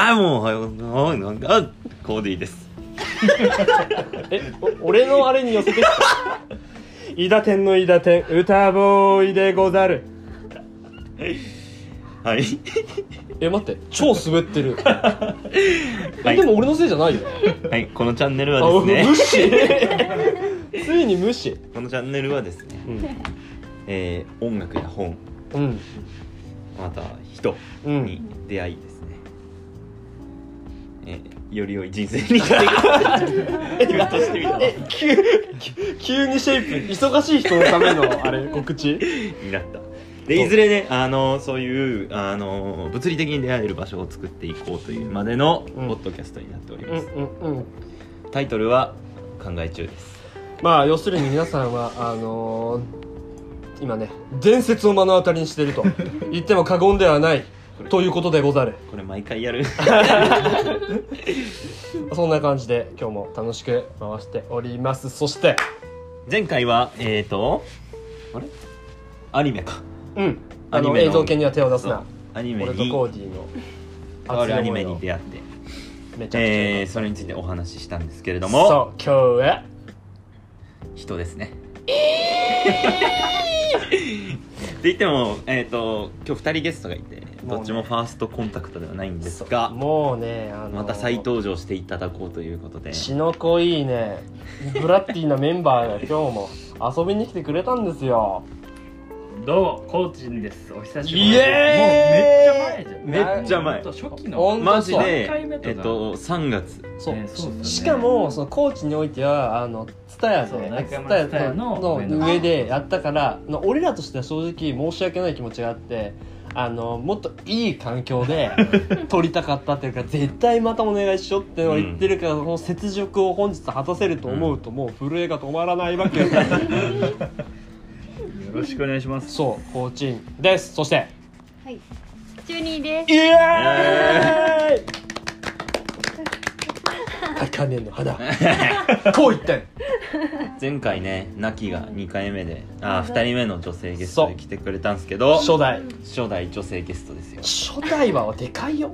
あもうあコーディーですえ俺のあれに寄せてきた伊田天の伊田天歌ボーイでござるはいえ待って超滑ってるえでも俺のせいじゃないよねはいこのチャンネルはですね無視ついに無視このチャンネルはですね、うん音楽や本、うん、また人に出会いですね、うんより良い人生にしていく急にシェイプ忙しい人のためのあれ告知になったでいずれねそういう物理的に出会える場所を作っていこうというまでのポッドキャストになっております、うんうんうん、タイトルは考え中ですまあ要するに皆さんは今ね伝説を目の当たりにしていると言っても過言ではないということでござるこれ毎回やるそんな感じで今日も楽しく回しておりますそして前回はあれアニメかうんアニメ映像系には手を出すなアニメに俺とコーディのあるアニメに出会ってめちゃくちゃそれについてお話ししたんですけれどもそう今日は人ですねって言っても、今日2人ゲストがいてどっちもファーストコンタクトではないんですがもうね、また再登場していただこうということで血の濃いねブラッティなメンバーが今日も遊びに来てくれたんですよどうもコーチンですお久しぶりですもうめっちゃ前じゃんめっちゃ前初期のマジで、3月そう、そうしかもそのコーチにおいてはTSUTAYA の上でやったから俺らとしては正直申し訳ない気持ちがあってもっといい環境で撮りたかったっていうか絶対またお願いしようってのを言ってるから、うん、その雪辱を本日果たせると思うと、うん、もう震えが止まらないわけよよろしくお願いしますそう、コーチンですそしてはい、チューニーですイエーイ高めの肌こう言って前回ね、ナキが2回目で2人目の女性ゲストで来てくれたんですけど初代女性ゲストですよ初代はでかいよ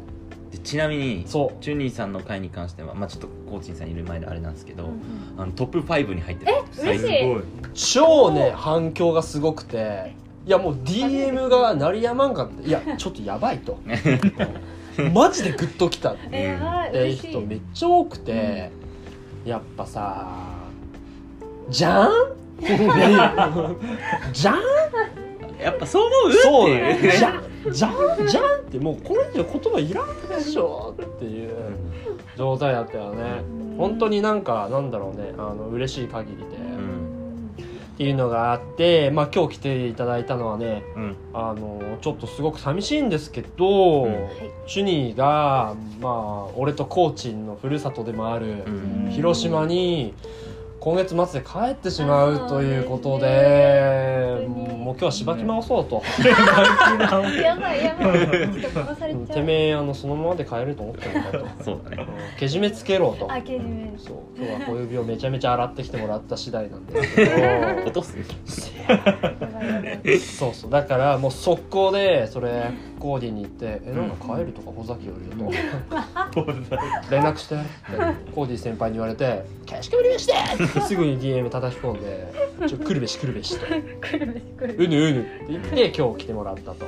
でちなみにそうチューニーさんの回に関してはまあちょっとコーチンさんいる前であれなんですけど、うんうん、トップ5に入ってる嬉しい超ね反響がすごくていやもう DM が鳴りやまんかっていやちょっとやばいとマジでグッときたっていう人めっちゃ多くて、うん、やっぱさじゃんじゃんやっぱそう思うそうねじゃんじゃんじゃんってもうこれ以上言葉いらんでしょっていう状態だったよね本当になんかなんだろうね嬉しい限りで、うん、っていうのがあってまあ今日来ていただいたのはね、うん、ちょっとすごく寂しいんですけど、うんはいシュニーが、まあ、俺とコーチンのふるさとでもある広島に今月末で帰ってしまうということでもう今日はしばき回そうとやばいやばいちょっと殺されちゃうてめえそのままで帰ると思ってるんだとそうだねけじめつけろとあけじめそう今日は小指をめちゃめちゃ洗ってきてもらった次第なんですけど落とすそうそうだからもう速攻でそれコーディに行ってなんか帰るとかほざきよりよと連絡してコーディ先輩に言われてかしこまりましたすぐに DM 叩き込んで来るべし来るべしとうぬうぬって言って今日来てもらったと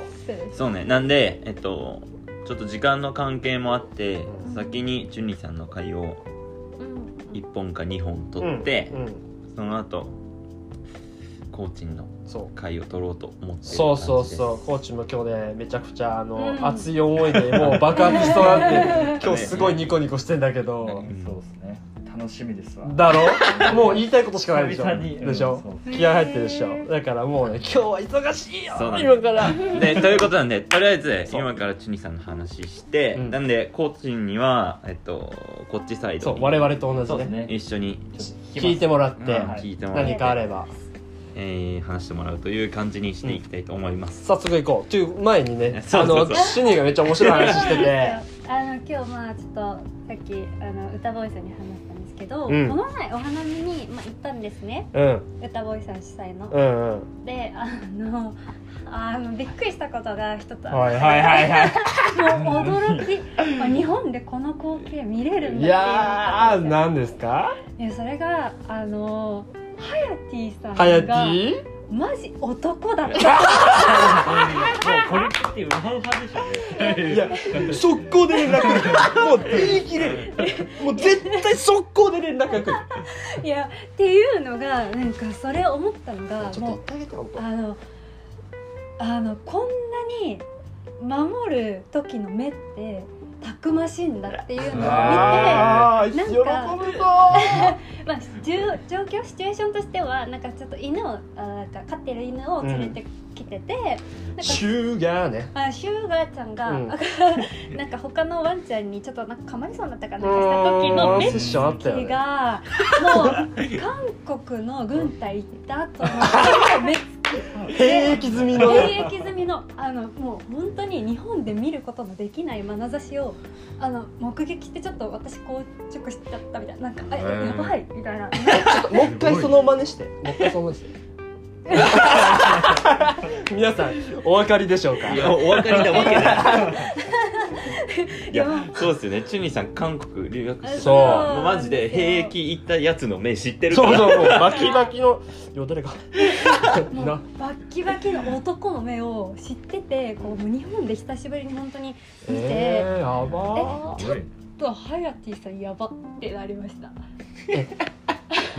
そうねなんでちょっと時間の関係もあって、うん、先にチュニさんの回を1本か2本撮って、うんうん、その後コーチンの回を撮ろうと思ってる感じですそうそうそうコーチンも今日ねめちゃくちゃうん、熱い思いでもう爆発しそうになって今日すごいニコニコしてんだけど、うん、そうですね楽しみですわだろもう言いたいことしかないでしょでしょ気合入ってるでしょだからもうね今日は忙しいよ今からでということなんでとりあえず今からチュニさんの話して、うん、なんでコーチンにはこっちサイドそう我々と同じ ね一緒に聞いてもらって、うんはい、何かあれば話してもらうという感じにしていきたいと思います、うん、早速行こうという前にねシュニーがめっちゃ面白い話してて今日まあちょっとさっき歌ボイスに話したんですけど、うん、この前お花見に、まあ、行ったんですね、うん、歌ボイスさん主催の、うんうん、でびっくりしたことが一つある。はいはいはいはい。もう驚き。日本でこの光景見れるんだっていう。いやー、何ですか？いや、それがハヤティさんが。ハヤティ？マジ男だった。これってウハウハでしょ。いや、速攻で連絡がもう言い切れる。もう絶対速攻で連絡が来る。いや、っていうのがなんかそれ思ったのがもうこんなに守る時の目ってたくましいんだっていうのを見て、なんか喜ぶぞまあ状況シチュエーションとしてはなんかちょっと犬を飼ってる犬を連れてきてて、なんかシューガーね、シューガーちゃんが、なんか他のワンちゃんにちょっとなんか噛まれそうになったかなんかした時の目つきが、ね、もう韓国の軍隊行った後の目つき兵役済みのもう本当に日本で見ることのできない眼差しを目撃して、ちょっと私こうちょっとしちゃったみたいな、なんかやばいみたいな、ちょっともう一回その真似して、もう一回その真似して皆さんお分かりでしょうか？いや、お分かりなわけないいや、そうですよね。チュニさん韓国留学して、もうマジで兵役行ったやつの目知ってるから。そうそう、もうバキバキのよだれがもうバキバキの男の目を知ってて、こう日本で久しぶりに本当に見て、やばー、ちょっとハヤティさんやばってなりました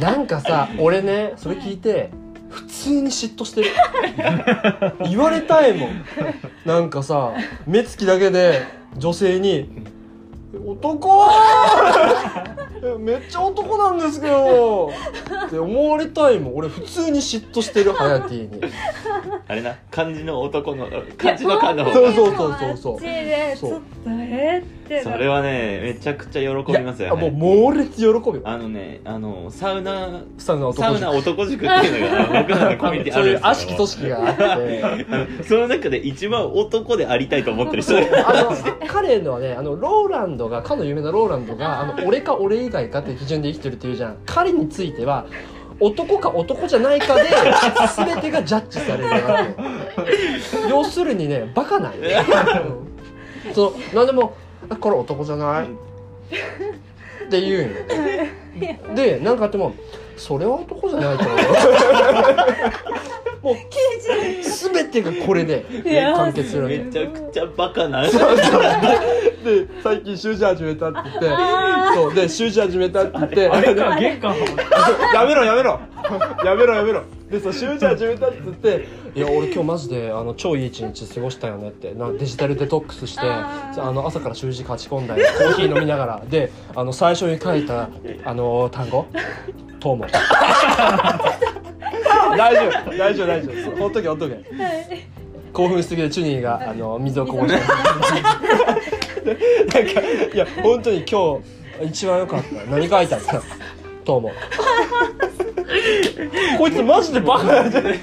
なんかさ、俺ねそれ聞いて、普通に嫉妬してる言われたいもんなんかさ、目つきだけで女性に男めっちゃ男なんですけどって思われたいもん。俺普通に嫉妬してる、ハヤティに。あれな、漢字の男の漢字の漢の方。そうそうそうそうそう。ちょっとってそれはね、めちゃくちゃ喜びますよね。もう猛烈喜び。ね、サウナ男塾っていうのが僕らのコミュニティあるんですけど、そういう悪しき組織があってその中で一番男でありたいと思ってる人彼のはね、ローランドが、かの有名なローランドが俺か俺以外かって基準で生きてるっていうじゃん。彼については男か男じゃないかで全てがジャッジされるわけ要するにね、バカなんや何でもこれ男じゃないって言うんよ。で、なんかあってもそれは男じゃないと思うもう全てがこれで完結するわけ。めちゃくちゃバカなで、最近習字始めたって言って、そうで、習字始めたって言って、あれか玄関やめろやめろやめろやめろで、そう習字始めたって言って、いや俺今日マジで超いい一日過ごしたよねって、デジタルデトックスして、朝から習字勝ち込んだり、コーヒー飲みながらで、最初に書いた単語トーモ大丈夫ほっとけほっとけ、興奮しすぎてチュニーが水をこぼしてなんか、いや本当に今日一番良かった、何書いたんですかトーモこいつマジでバカなんじゃない？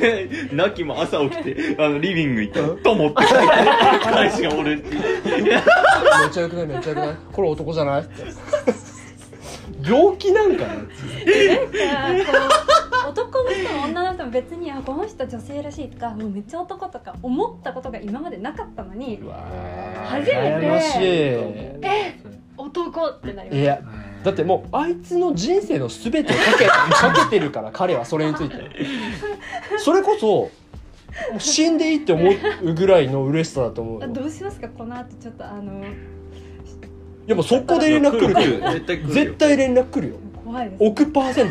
ナキも朝起きてリビング行ったら「トモ」って書いて返しがおるってめっちゃよくない、めっちゃよくない、これ男じゃないって病気なんかな男の人も女の人も別にこの人女性らしいとか、もうめっちゃ男とか思ったことが今までなかったのに、初めて男ってなりました。いやだってもうあいつの人生の全てをかけてるから彼はそれについてそれこそ死んでいいって思うぐらいの嬉しさだと思う。どうしますかこの後ちょっといやもう速攻で連絡来るよ、絶対連絡来るよ、怖いです、億%来る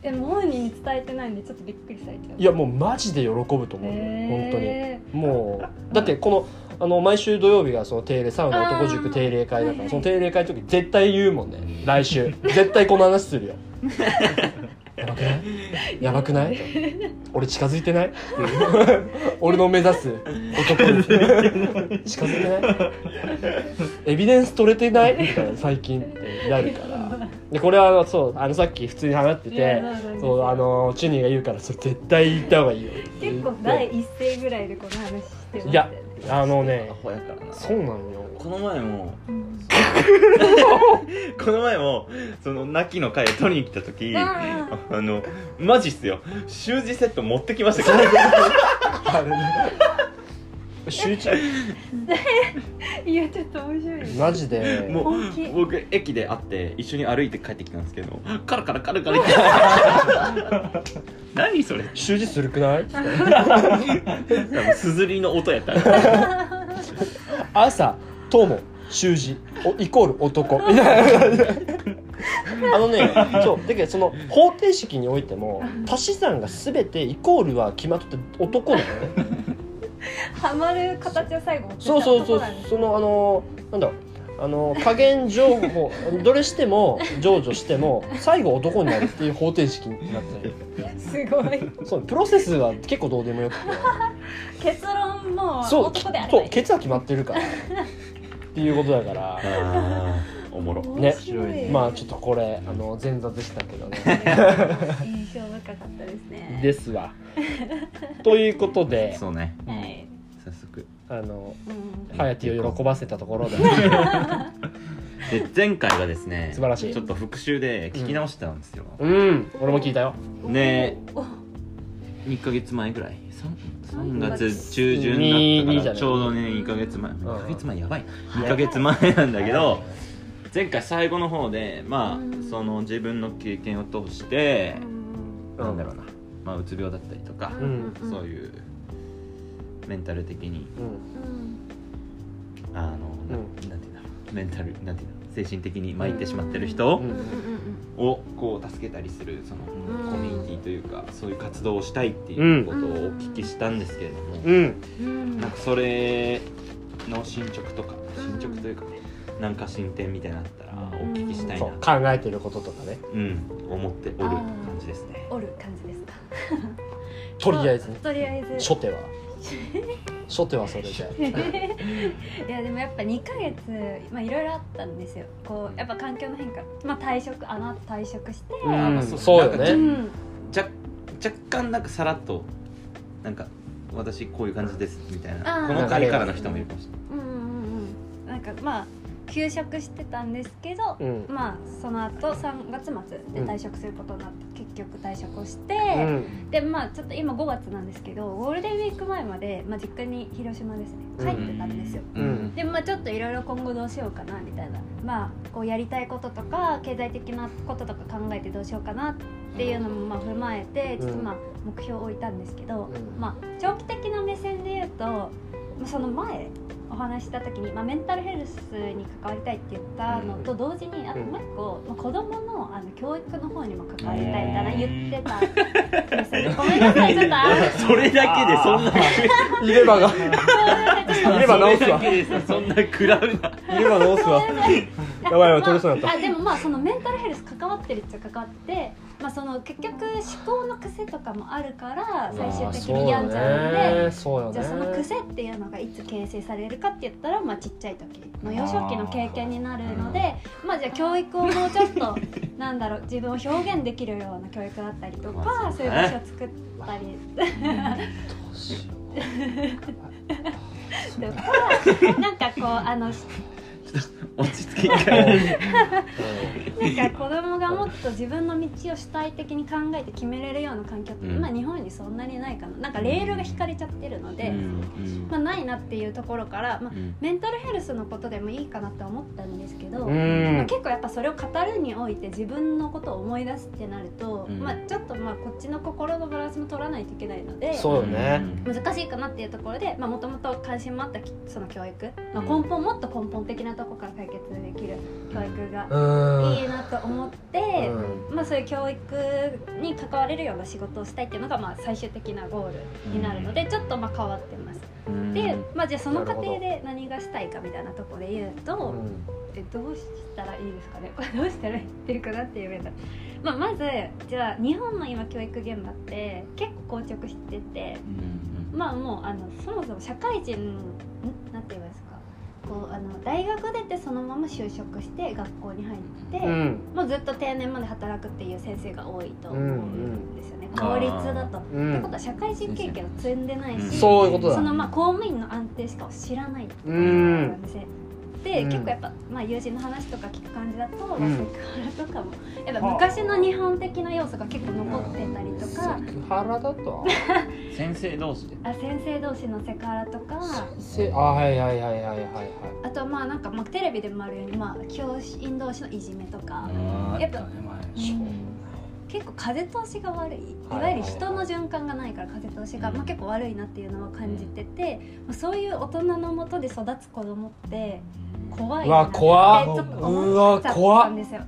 でも本人に伝えてないんでちょっとびっくりされちゃう。いやもうマジで喜ぶと思う、本当に。もうだってこの毎週土曜日がその定例サウナ男塾定例会だから、その定例会の時絶対言うもんね、来週絶対この話するよやばくない俺近づいてない俺の目指す男に近づいてないエビデンス取れてないみたいな最近ってなるから。でこれはそうさっき普通に話ってて、そうチュニーが言うから、それ絶対言った方がいいよ。結構第一声ぐらいでこの話してます、ね、いやそうなのよ。この前もその泣きの会取りに来た時マジっすよ、習字セット持ってきましたからあれね週一いやちょっと面白いですマジで。もう僕駅で会って一緒に歩いて帰ってきたんですけどカラカラカラカラって何それ習字するくないすずりの音やった朝とも習字イコール男みたいなあのね、そうだけどその方程式においても足し算が全てイコールは決まっとって男なのねハマる形を最後持ってきた男なんです。そうそうそう、そのなんだろう加減上もどれしても上助しても最後男になるっていう方程式になってるすごい。そうプロセスは結構どうでもよくて結論も男であればいい。そうケツは決まってるからっていうことだからおもろね。まあちょっとこれ前座でしたけどね印象深かったですねですわということでそうね、はい、早速隼人を喜ばせたところでで前回がですね素晴らしいちょっと復習で聞き直してたんですよ、うん、うん、俺も聞いたよねえ2ヶ月前ぐらい3月中旬だったからちょうどね2ヶ月前2ヶ月前やばい2ヶ月前なんだけど前回最後の方でまあその自分の経験を通してなんだろうなまあうつ病だったりとかそういうメンタル的になんていうんだろうメンタルなんていうんだろう精神的に参ってしまってる人をこう助けたりするそのコミュニティというかそういう活動をしたいっていうことをお聞きしたんですけれども、なんかそれの進捗とか進捗というかねなんか進展みたいなのあったらお聞きしたいな、そう考えてることとかね、思っておる感じですね。おる感じですかとりあえずね初手は初手はそれでいやでもやっぱ2ヶ月、まあ、いろいろあったんですよ。こうやっぱ環境の変化、まあ、あの後退職して、そうよね、若干なんかさらっとなんか私こういう感じですみたいなこの回からの人もいるかもしれない、なんかまあ休職してたんですけど、まあその後3月末で退職することになって、結局退職をして、でまあちょっと今5月なんですけどゴールデンウィーク前まで、まあ、実家に広島ですね帰ってたんですよ、でまあちょっといろいろ今後どうしようかなみたいな、まあこうやりたいこととか経済的なこととか考えてどうしようかなっていうのもまあ踏まえてちょっとまあ目標を置いたんですけど、まあ長期的な目線で言うとその前お話した時に、まあ、メンタルヘルスに関わりたいって言ったのと同時に、あともう一個、まあ、子どもの教育の方にも関わりたいから言ってたごめんなさいちょっとそれだけでそんな入れ歯が入れ歯直すわそんな食らうな入れ歯直すわやばいわ取れそうになった。でもまあそのメンタルヘルス関わってるっちゃ関わって、まあ、その結局思考の癖とかもあるから最終的に病んじゃうので、じゃあその癖っていうのがいつ形成されるかって言ったら、まあ、ちっちゃい時の幼少期の経験になるので、まあじゃあ教育をもうちょっとなんだろう自分を表現できるような教育だったりとかそういう場所を作ったりどうしようとかなんかこう落ち着きがなんか子供がもっと自分の道を主体的に考えて決めれるような環境って今日本にそんなにないかな。なんかレールが引かれちゃってるので、まあ、ないなっていうところから、まあ、メンタルヘルスのことでもいいかなって思ったんですけど、まあ、結構やっぱそれを語るにおいて自分のことを思い出すってなると、まあ、ちょっとまあこっちの心のバランスも取らないといけないのでそう、ね、難しいかなっていうところで、まあ、もともと関心もあったその教育、まあ、もっと根本的なところから解決できる教育がいいなと思って、まあ、そういう教育に関われるような仕事をしたいっていうのが、まあ、最終的なゴールになるので、ちょっとまあ変わってます、で、まあ、じゃあその過程で何がしたいかみたいなところで言うと、どうしたらいいですかねこれどうしたらいいかなっていう面だ、まあ、まずじゃあ日本の今教育現場って結構硬直してて、まあもうそもそも社会人なんて言いますかこう大学出てそのまま就職して学校に入って、もうずっと定年まで働くっていう先生が多いと思うんですよね、公立だと、ってことは社会人経験を積んでないし、そういうことだ、そのまあ公務員の安定しか知らないってことなんですね、って、うん、結構やっぱ、まあ、友人の話とか聞く感じだと、うん、セクハラとかもやっぱ昔の日本的な要素が結構残ってたりとか、セクハラだと先生同士で先生同士のセクハラとか、先生はいはいはいはいはいはい、あとまあなんか、まあ、テレビでもあるように、まあ、教員同士のいじめとか、やっぱ結構風通しが悪い、いわゆる人の循環がないから風通しが、まあ、結構悪いなっていうのは感じてて、うん、そういう大人のもとで育つ子供って怖いなってちょっと思っちゃったんですよ。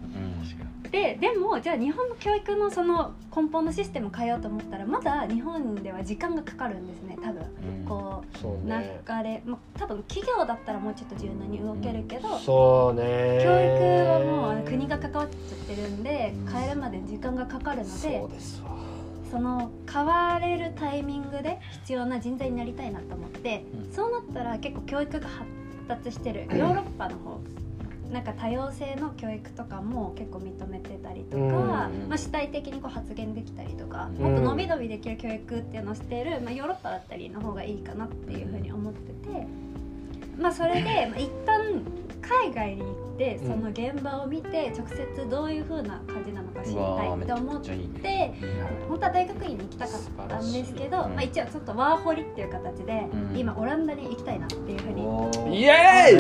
でもじゃあ日本の教育のその根本のシステムを変えようと思ったらまだ日本では時間がかかるんですね、多分、うん、こう流れ、まあ、多分企業だったらもうちょっと柔軟に動けるけど、うん、そうね、教育はもう国が関わっちゃってるんで変えるまで時間がかかるので、そうですわ、その変われるタイミングで必要な人材になりたいなと思って、うん、そうなったら結構教育が発達してるヨーロッパの方、なんか多様性の教育とかも結構認めてたりとか、うん、まあ、主体的にこう発言できたりとか、もっと伸び伸びできる教育っていうのをしている、まあ、ヨーロッパだったりの方がいいかなっていうふうに思ってて、まあ、それで一旦海外に行ってその現場を見て直接どういう風な感じなのか知りたいと思って、本当は大学院に行きたかったんですけど、まあ、一応ちょっとワーホリっていう形で今オランダに行きたいなっていう風に、うん、イエーイ、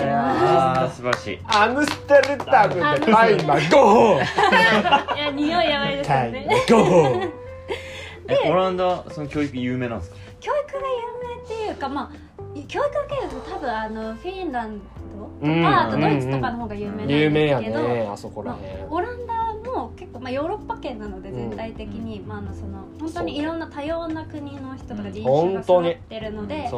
素晴らしい、アムステルダムでタイマーゴーいや匂いやばいですよねゴーオランダ、その教育有名なんですか？教育が有名っていうか、まあ教育系だと多分フィンランドとか、うん、あとドイツとかの方が有名なんですけど、ね、あそこら辺、まあ、オランダも結構、まあ、ヨーロッパ圏なので全体的に、うん、まあ、その本当にいろんな多様な国の人とか人種が揃ってるので、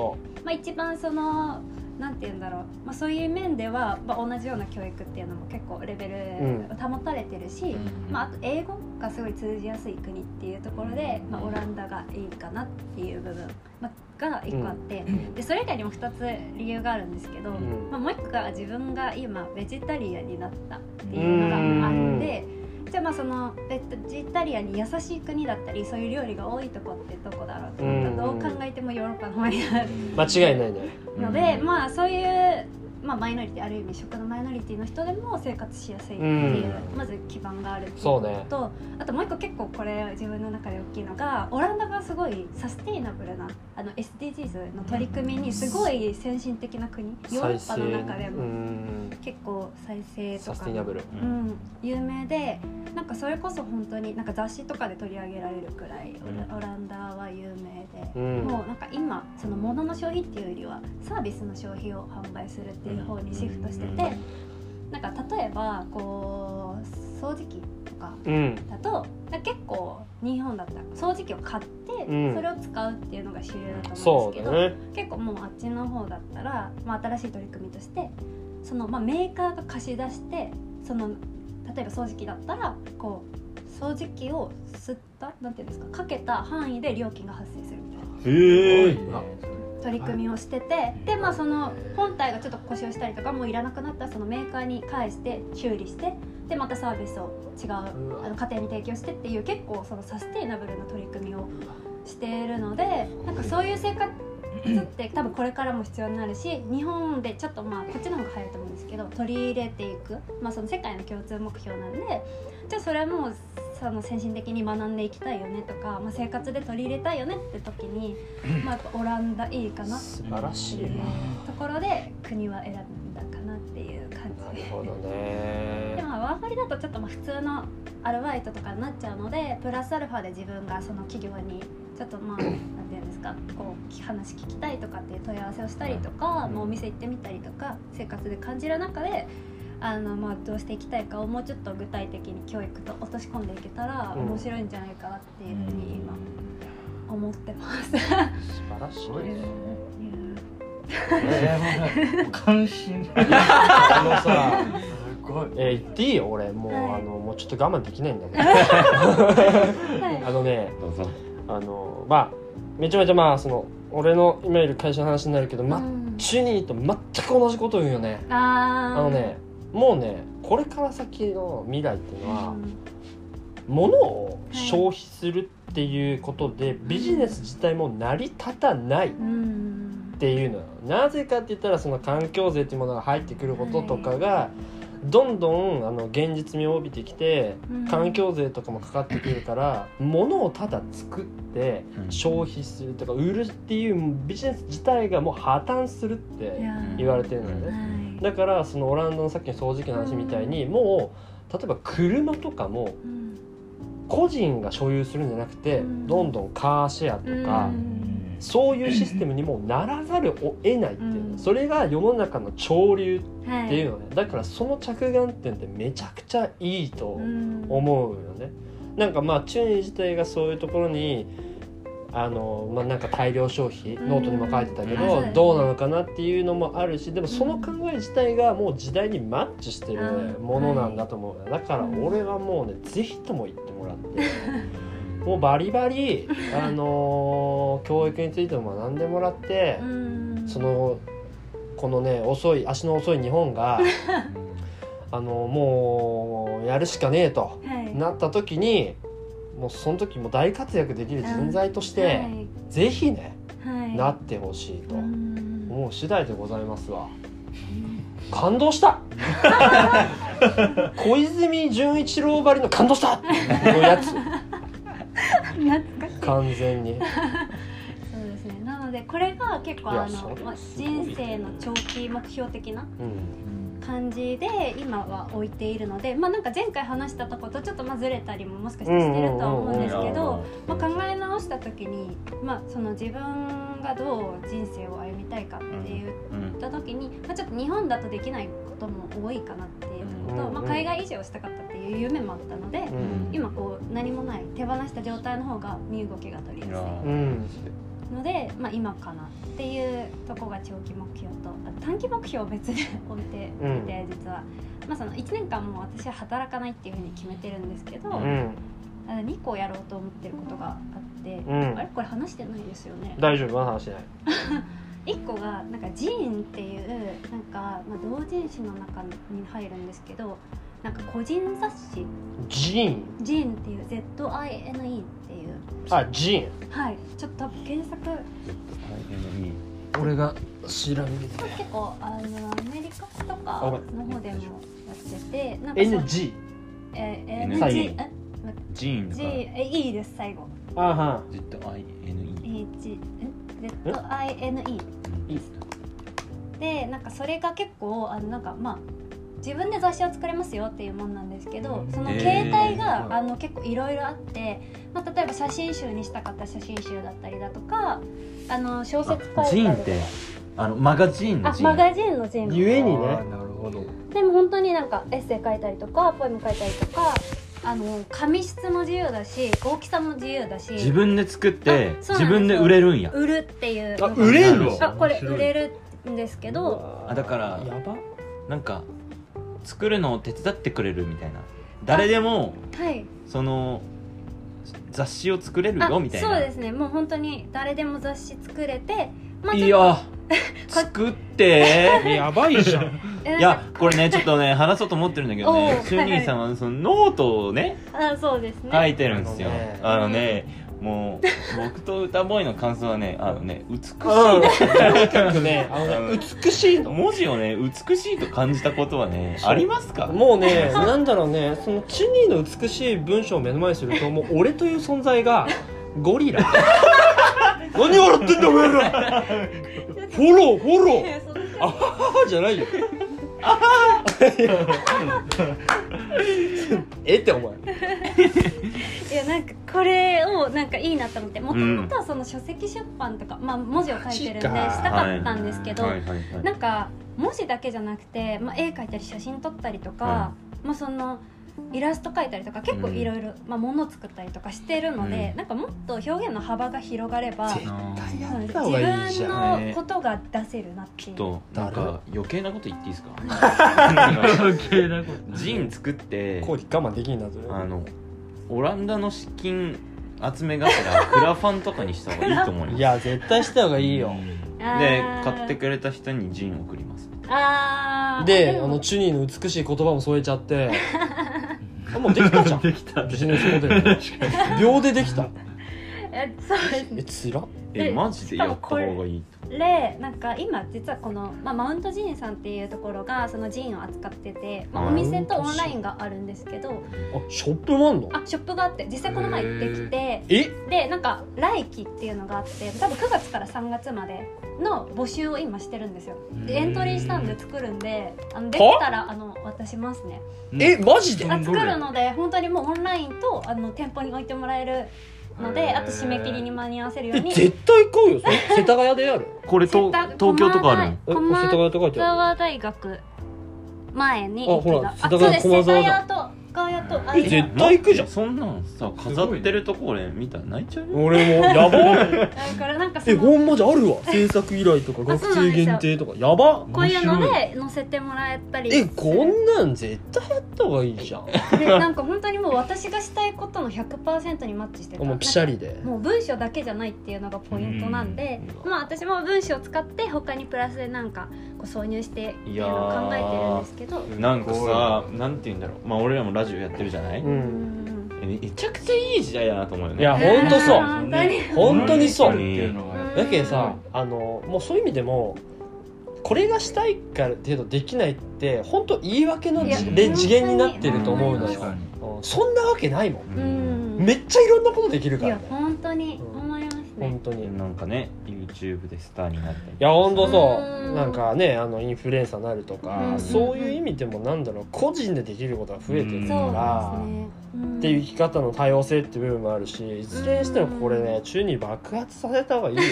まあ、一番そのなんて言うんだろう、まあ、そういう面では、まあ、同じような教育っていうのも結構レベル保たれてるし、うん、まあ、あと英語がすごい通じやすい国っていうところで、まあ、オランダがいいかなっていう部分、まあ、が1個あって、うん、でそれ以外にも2つ理由があるんですけど、うん、まあ、もう1個が自分が今ベジタリアンになったっていうのがあって、うん、じゃあまあそのベジタリアンに優しい国だったりそういう料理が多いとこってどこだろうと思ったら、どう考えてもヨーロッパの方になる、間違いないねので、まあ、そういう、まあ、マイノリティ、ある意味食のマイノリティの人でも生活しやすいっていう、うん、まず基盤があるっていうことと、ね、あともう一個結構これ自分の中で大きいのが、オランダがすごいサステイナブルなSDGs の取り組みにすごい先進的な国、ヨーロッパの中でも結構再生とか、うん、サステイナブル、うん、有名で、なんかそれこそ本当になんか雑誌とかで取り上げられるくらいオランダは有名で、うん、もうなんか今その物の消費っていうよりはサービスの消費を販売するっていう方にシフトしてて、なんか例えばこう掃除機とかだと、うん、結構日本だったら掃除機を買ってそれを使うっていうのが主流だと思うんですけど、ね、結構もうあっちの方だったら、まあ、新しい取り組みとしてその、まあ、メーカーが貸し出して、その例えば掃除機だったらこう掃除機を吸ったなんていうんですか、かけた範囲で料金が発生するみたいな。取り組みをしてて、はい、でまあその本体がちょっと故障したりとか、もういらなくなったらそのメーカーに返して修理して、でまたサービスを違う家庭に提供してっていう、結構そのサステイナブルな取り組みをしているので、なんかそういう生活って多分これからも必要になるし、日本でちょっとまあこっちの方が早いと思うんですけど取り入れていく、まあその世界の共通目標なんで、じゃあそれはもうその先進的に学んでいきたいよねとか、まあ、生活で取り入れたいよねって時に、まあ、やっぱオランダいいかなっていうところで国は選んだかなっていう感じ。なるほどね。でもワーホリだとちょっとまあ普通のアルバイトとかになっちゃうので、プラスアルファで自分がその企業にちょっとまあなんて言うんですか、こう話聞きたいとかっていう問い合わせをしたりとか、もうお店行ってみたりとか、生活で感じる中でまあどうしていきたいかをもうちょっと具体的に教育と落とし込んでいけたら面白いんじゃないかなっていうふうに今思ってます、うん、素晴らしいね関心ないあのさ言っていいよ、俺もう、はい、もうちょっと我慢できないんだけど、はい、どうぞまあめちゃめちゃまあその俺の今いる会社の話になるけど、うん、マッチュニーと全く同じこと言うよね。もうね、これから先の未来っていうのは、うん、物を消費するっていうことで、はい、ビジネス自体も成り立たない、うん、っていうのはなぜかって言ったら、その環境税っていうものが入ってくることとかがどんどん現実味を帯びてきて、環境税とかもかかってくるから、物をただ作って消費するとか売るっていうビジネス自体がもう破綻するって言われてるのね。だからそのオランダのさっきの掃除機の話みたいに、もう例えば車とかも個人が所有するんじゃなくて、どんどんカーシェアとかそういうシステムにもならざるを得ないっていう、それが世の中の潮流っていうのね、はい、だからその着眼点ってめちゃくちゃいいと思うよね。なんかまあチューン自体がそういうところにまあ、なんか大量消費、ノートにも書いてたけど、どうなのかなっていうのもあるし、でもその考え自体がもう時代にマッチしてるものなんだと思う。だから俺はもうね、ぜひとも言ってもらってもうバリバリ、教育についても学んでもらって、そのこのね、足の遅い日本がもうやるしかねえと、はい、なった時に、もうその時も大活躍できる人材として、はい、ぜひね、はい、なってほしいと思う次第でございますわ。感動した小泉純一郎ばりの感動したっていうやつ完全にそうですね。なのでこれが結構人生の長期目標的な感じで今は置いているので、まあ、なんか前回話したとことちょっとずれたりももしかしてしてるとは思うんですけど、まあ、考え直した時に、まあ、その自分がどう人生を歩みたいかっていった時に、まあ、ちょっと日本だとできないことも多いかなっていうとこと、まあ、海外移住をしたかったっていう夢もあったので、今こう何もない手放した状態の方が身動きが取りやすい、ので、まあ、今かなっていうとこが長期目標と、短期目標を別で置いていて、実は、まあ、その1年間も私は働かないっていうふうに決めてるんですけど、2個やろうと思ってることがあって、あれこれ話してないですよね。大丈夫、話してない1個がなんか寺院っていうなんか、まあ、同人誌の中に入るんですけど、なんか個人雑誌ジーンっていう ZINE っていう、あ、ジーン、はい、ちょっと検索 ZINE 俺が調べて結構アメリカとかの方でもやってて、なんか NG、NG ジーンとか E です、最後 ZINE で、なんかそれが結構なんかまあ自分で雑誌を作れますよっていうもんなんですけど、その形態が、結構いろいろあって、まあ、例えば写真集にしたかった写真集だったりだとか、小説書いたりとか。ジーンってマガジンのジーン、ゆえにね、なるほど。でも本当になんかエッセイ書いたりとかポエム書いたりとか、紙質も自由だし大きさも自由だし、自分で作って自分で売れるんや。売るっていう、売れるの、これ売れるんですけど、だからやば、なんか作るのを手伝ってくれるみたいな、誰でも、はい、その雑誌を作れるよみたいな。そうですね、もう本当に誰でも雑誌作れて、まあ、いや作ってやばいじゃんいやこれねちょっとね話そうと思ってるんだけどね、シュニーさんはそのノートをね、そうですね、書いてるんですよ。もう僕と歌ボーイの感想はね、美しい美しいの文字をね、美しいと感じたことはねありますか。もうねなんだろうね、そのチュニーの美しい文章を目の前にすると、もう俺という存在がゴリラ何笑ってんだお前らフォローあははじゃないよあはってお前いや、なんかこれをなんかいいなと思って、もともとはその書籍出版とか、まあ、文字を書いてるんでしたかったんですけど、なんか文字だけじゃなくて、まあ、絵描いたり写真撮ったりとか、まあ、そのイラスト描いたりとか結構いろいろ物を作ったりとかしてるので、なんかもっと表現の幅が広がれば絶対やった方がいいじゃん。自分のことが出せるなっていう。ちょっとなんか余計なこと言っていいですか余計なこと。ジン作ってコーヒー我慢できんな、それオランダの資金集めがてらクラファンとかにした方がいいと思いますいや絶対した方がいいよで、買ってくれた人にジンを送ります。で、チュニーの美しい言葉も添えちゃってもうできたじゃんビジネスモデル秒でできた。そうですね。え、つらっマジでやった方がいいと。でなんか今実はこの、マウントジーンさんっていうところがそのジーンを扱ってて、お店とオンラインがあるんですけど、ショップもあるの？ショップがあって、実際この前行ってきて、でなんか来期っていうのがあって、多分9月から3月までの募集を今してるんですよ。でエントリーしたんで作るんで、できたら渡しますね。マジで作るので、本当にもうオンラインと店舗に置いてもらえるので、あと締め切りに間に合わせるように。絶対買うよ、それ。世田谷でやる。これ東京とかあるの？駒沢大学前に行くだ。あ、そうです。世田谷と川谷と。絶対行くじゃん。そんなんさ飾ってるとこ俺見たら泣いちゃうよ。俺もやば。だからなんかほんまじゃあるわ。制作依頼とか学生限定とかやば。こういうので載せてもらえたり。こんなん絶対やった方がいいじゃん。でなんか本当にもう私がしたいことの 100% にマッチしてた。もうピシャリで。もう文章だけじゃないっていうのがポイントなんで、私も文章を使って他にプラスでなんかこう挿入してっていうのを考えてるんですけど。なんかさ、なんていうんだろう。俺らもラジオやってるじゃない。めちゃくちゃいい時代だなと思うよね。いや本当そう。本当にそう。だけどさ、もうそういう意味でも。これがしたいから程度できないって本当言い訳の次元になってると思うのよ。そんなわけないもん。めっちゃいろんなことできるから、ね。いや本当に思いますね。本当になんかね YouTube でスターになって。いや本当そう。なんかねインフルエンサーになるとか、そういう意味でもなんだろう、個人でできることが増えてるからっていう生き方の多様性っていう部分もあるし、いずれにしてもこれね宙に爆発させた方がいいよ。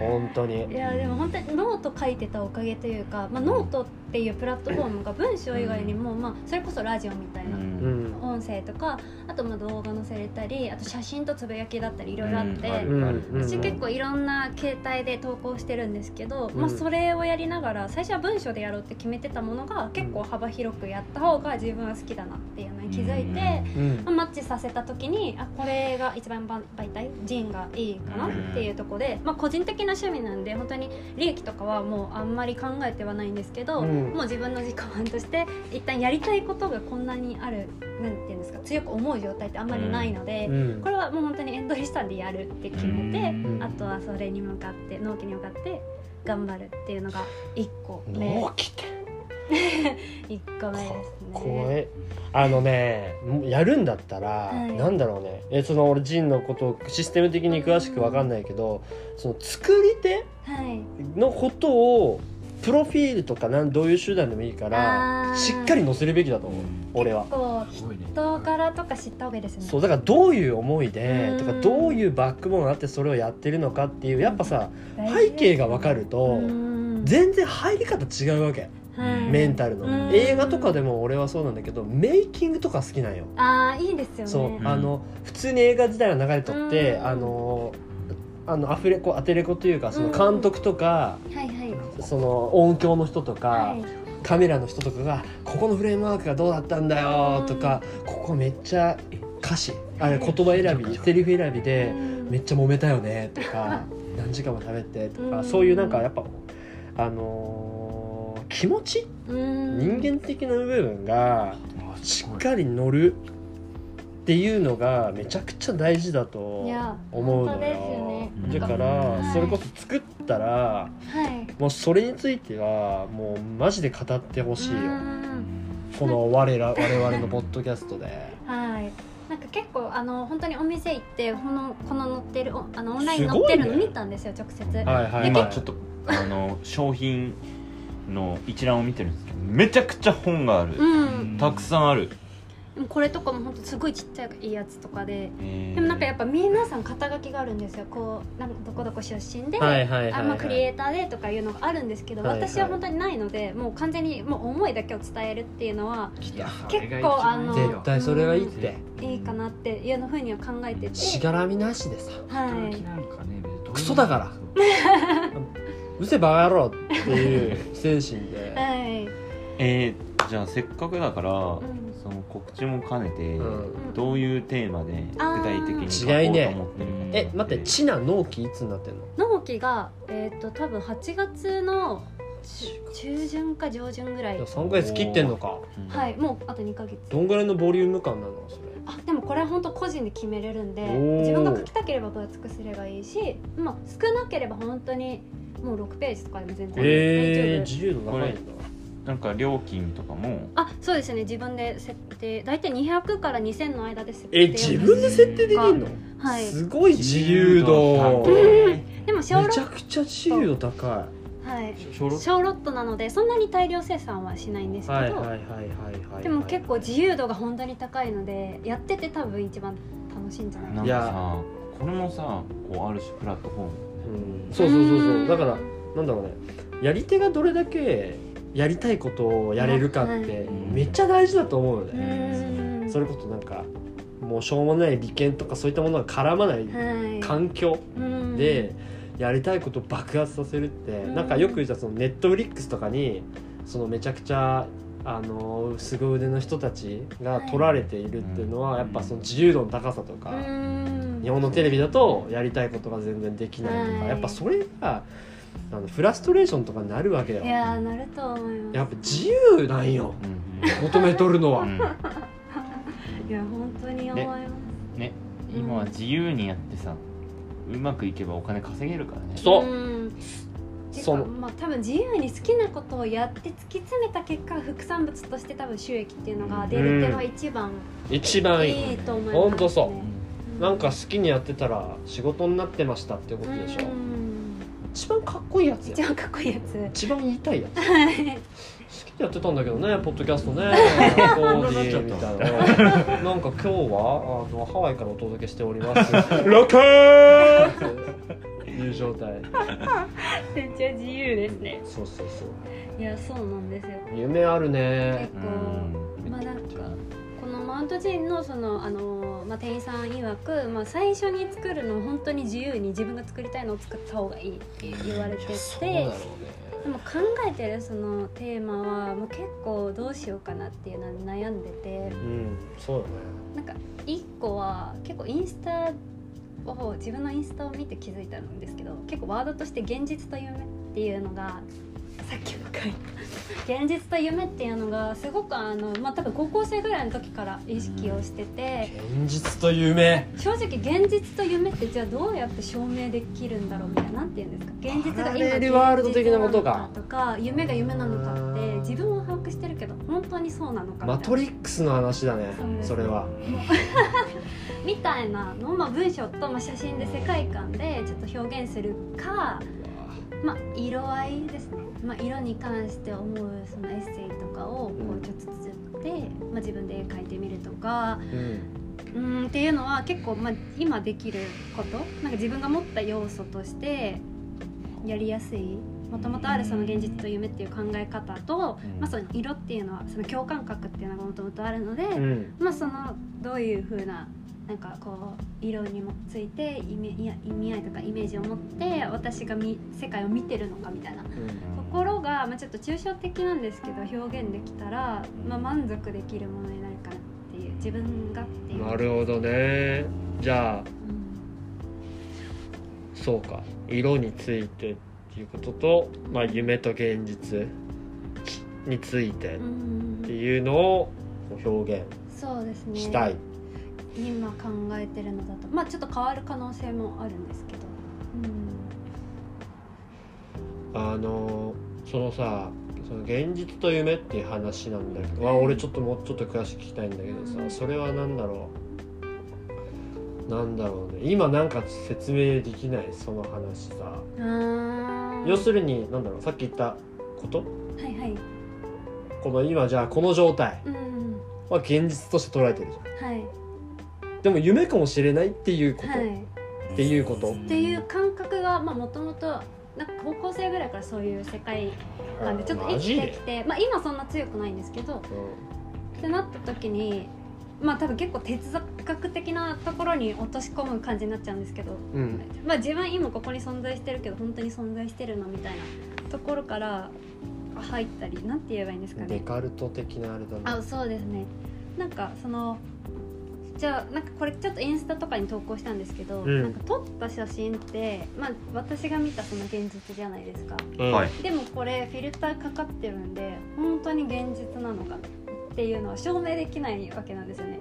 本当に。いやでも本当にノート書いてたおかげというか、ノートっていうプラットフォームが文章以外にも、それこそラジオみたいな、音声とか、あと動画載せれたり、あと写真とつぶやきだったりいろいろあって、私結構いろんな携帯で投稿してるんですけど、それをやりながら最初は文章でやろうって決めてたものが結構幅広くやった方が自分は好きだなっていうのに気づいて、マッチさせた時にこれが一番媒体ジーンがいいかなっていうところで、個人的な趣味なんで本当に利益とかはもうあんまり考えてはないんですけど、もう自分の時間として一旦やりたいことがこんなにある、なんていうんですか、強く思う状態ってあんまりないので、これはもう本当にエントリーしたんでやるって決めて、あとはそれに向かって納期に向かって頑張るっていうのが1個目。納期って1個目ですね。怖い。やるんだったら、なんだろうね、俺ジーンのことシステム的に詳しく分かんないけど、その作り手のことをプロフィールとかどういう手段でもいいからしっかり載せるべきだと思う。俺は人からとか知った方がいいですね。そうだから、どういう思いでとかどういうバックボーンがあってそれをやってるのかっていう、やっぱさ、背景が分かると全然入り方違うわけ。メンタルの映画とかでも俺はそうなんだけど、メイキングとか好きなんよ。いいですよね。そう普通に映画自体の流れとって、アテレコというか、その監督とか、その音響の人とか、カメラの人とかがここのフレームワークがどうだったんだよとか、ここめっちゃ歌詞言葉選びセリフ選びでめっちゃ揉めたよねとか何時間も喋ってとか、そういうなんかやっぱ気持ち、人間的な部分がしっかり乗るっていうのがめちゃくちゃ大事だと思うのよ。だからそれこそ作ったら、もうそれについてはもうマジで語ってほしいよ、この我々のポッドキャストで。なんか結構本当にお店行ってこの載ってるオンライン載ってるの見たんですよ、直接。今ちょっと商品の一覧を見てるんですけど、めちゃくちゃ本がある、たくさんある。でもこれとかも本当すごいちっちゃいやつとかで、でもなんかやっぱ皆さん肩書きがあるんですよ。こうなんかどこどこ出身で、クリエイターでとかいうのがあるんですけど、私は本当にないので、もう完全にもう思いだけを伝えるっていうのは結構絶対それがいいって、いいかなっていうのふうには考えてて、しがらみなしでさ、クソだからうせばやろうっていう精神で、じゃあせっかくだから、その告知も兼ねて、どういうテーマで具体的に書こうと思ってるの？待って、ちな納期いつになってるの？納期が多分8月の中旬か上旬ぐらい。3ヶ月切ってんのか。もうあと2ヶ月。どんぐらいのボリューム感なのそれ？あ、でもこれは本当個人で決めれるんで、自分が書きたければ分厚くすればいいし、まあ、少なければ本当にもう6ページとかでも全然、自由度高いんだ。なんか料金とかも、あ、そうですね、自分で設定、だいたい200から2000の間で設定。自分で設定できるの、はい、すごい自由度、でもめちゃくちゃ自由度高い。はい、小ロットなのでそんなに大量生産はしないんですけど、でも結構自由度が本当に高いので、やってて多分一番楽しいんじゃないですか。なんかさ、これもさ、こうある種プラットフォーム、うん、そうそうそうそう、だからなんだろうね、やり手がどれだけやりたいことをやれるかってめっちゃ大事だと思うので、ね、それこそなんかもうしょうもない利権とかそういったものが絡まない環境でやりたいことを爆発させるって、なんかよく言ったらネットフリックスとかにそのめちゃくちゃすご腕の人たちが取られているっていうのは、やっぱその自由度の高さとか、日本のテレビだとやりたいことが全然できないとか、やっぱそれがフラストレーションとかになるわけよ。いや、なると思います。やっぱ自由なんよ、求めとるのは、いや本当に思いますね。今は自由にやってさ、うまくいけばお金稼げるからね。そう、まあ、多分自由に好きなことをやって突き詰めた結果、副産物として多分収益っていうのが出るっていうのが一番いいと思います、ね、本当そう、なんか好きにやってたら仕事になってましたっていうことでしょ、一番かっこいいやつや、一番かっこいいやつ、一番言いたいやつ、好きでやってたんだけどね、ポッドキャストね、当時みたいな。なんか今日はハワイからお届けしております。ロケー！いう状態。めっちゃ自由ですね。そうそうそう。いや、そうなんですよ。夢あるね。結構、まあなんかこのマウントジーンのそのまあ、店員さん曰く、まあ、最初に作るのを本当に自由に自分が作りたいのを作った方がいいって言われてて、でも考えてるそのテーマはもう結構どうしようかなっていうのに悩んでて、そうだね。なんか一個は結構インスタを、自分のインスタを見て気づいたんですけど、結構ワードとして現実と夢っていうのが、さっきも書いた現実と夢っていうのがすごくまあ、多分高校生ぐらいの時から意識をしてて、現実と夢、正直現実と夢ってじゃあどうやって証明できるんだろうみたいな、なんていうんですか、現実が今現実なのかとか夢が夢なのかって自分は把握してるけど本当にそうなのかみたいな、マトリックスの話だね、それはみたいなのを、まあ、文章と、まあ、写真で世界観でちょっと表現するか、まあ、色合いですね、まあ、色に関して思うそのエッセイとかをこうちょっとつって、まあ、自分で描いてみるとか、っていうのは結構、まあ、今できること、なんか自分が持った要素としてやりやすい、もともとあるその現実と夢っていう考え方と、まあ、その色っていうのはその共感覚っていうのがもともとあるので、まあ、そのどういう風ななんかこう色にもついて意味合いとかイメージを持って私が世界を見てるのかみたいなところが、まあ、ちょっと抽象的なんですけど表現できたら、まあ、満足できるものになるかなっていう、自分がっていう。なるほどね。じゃあ、そうか、色についてっていうことと、まあ、夢と現実についてっていうのを表現したい、今考えてるのだと、まあちょっと変わる可能性もあるんですけど、そのさ、その現実と夢っていう話なんだけど、俺ちょっともうちょっと詳しく聞きたいんだけどさ、それはなんだろうね、今なんか説明できないその話さ、要するになんだろう、さっき言ったこと、この今じゃあこの状態は現実として捉えてるじゃん。でも夢かもしれないっていうこと、っていうことっていう感覚が、まあもともと高校生ぐらいからそういう世界観でちょっと生きてきて、まあ、今そんな強くないんですけど、ってなった時に、まあ多分結構哲学的なところに落とし込む感じになっちゃうんですけど、まあ自分今ここに存在してるけど本当に存在してるのみたいなところから入ったり、なんて言えばいいんですかね、デカルト的なあれだね。あ、そうですね。なんかそのじゃあなんかこれちょっとインスタとかに投稿したんですけど、なんか撮った写真って、まあ、私が見たその現実じゃないですか、でもこれフィルターかかってるんで本当に現実なのかっていうのは証明できないわけなんですよね。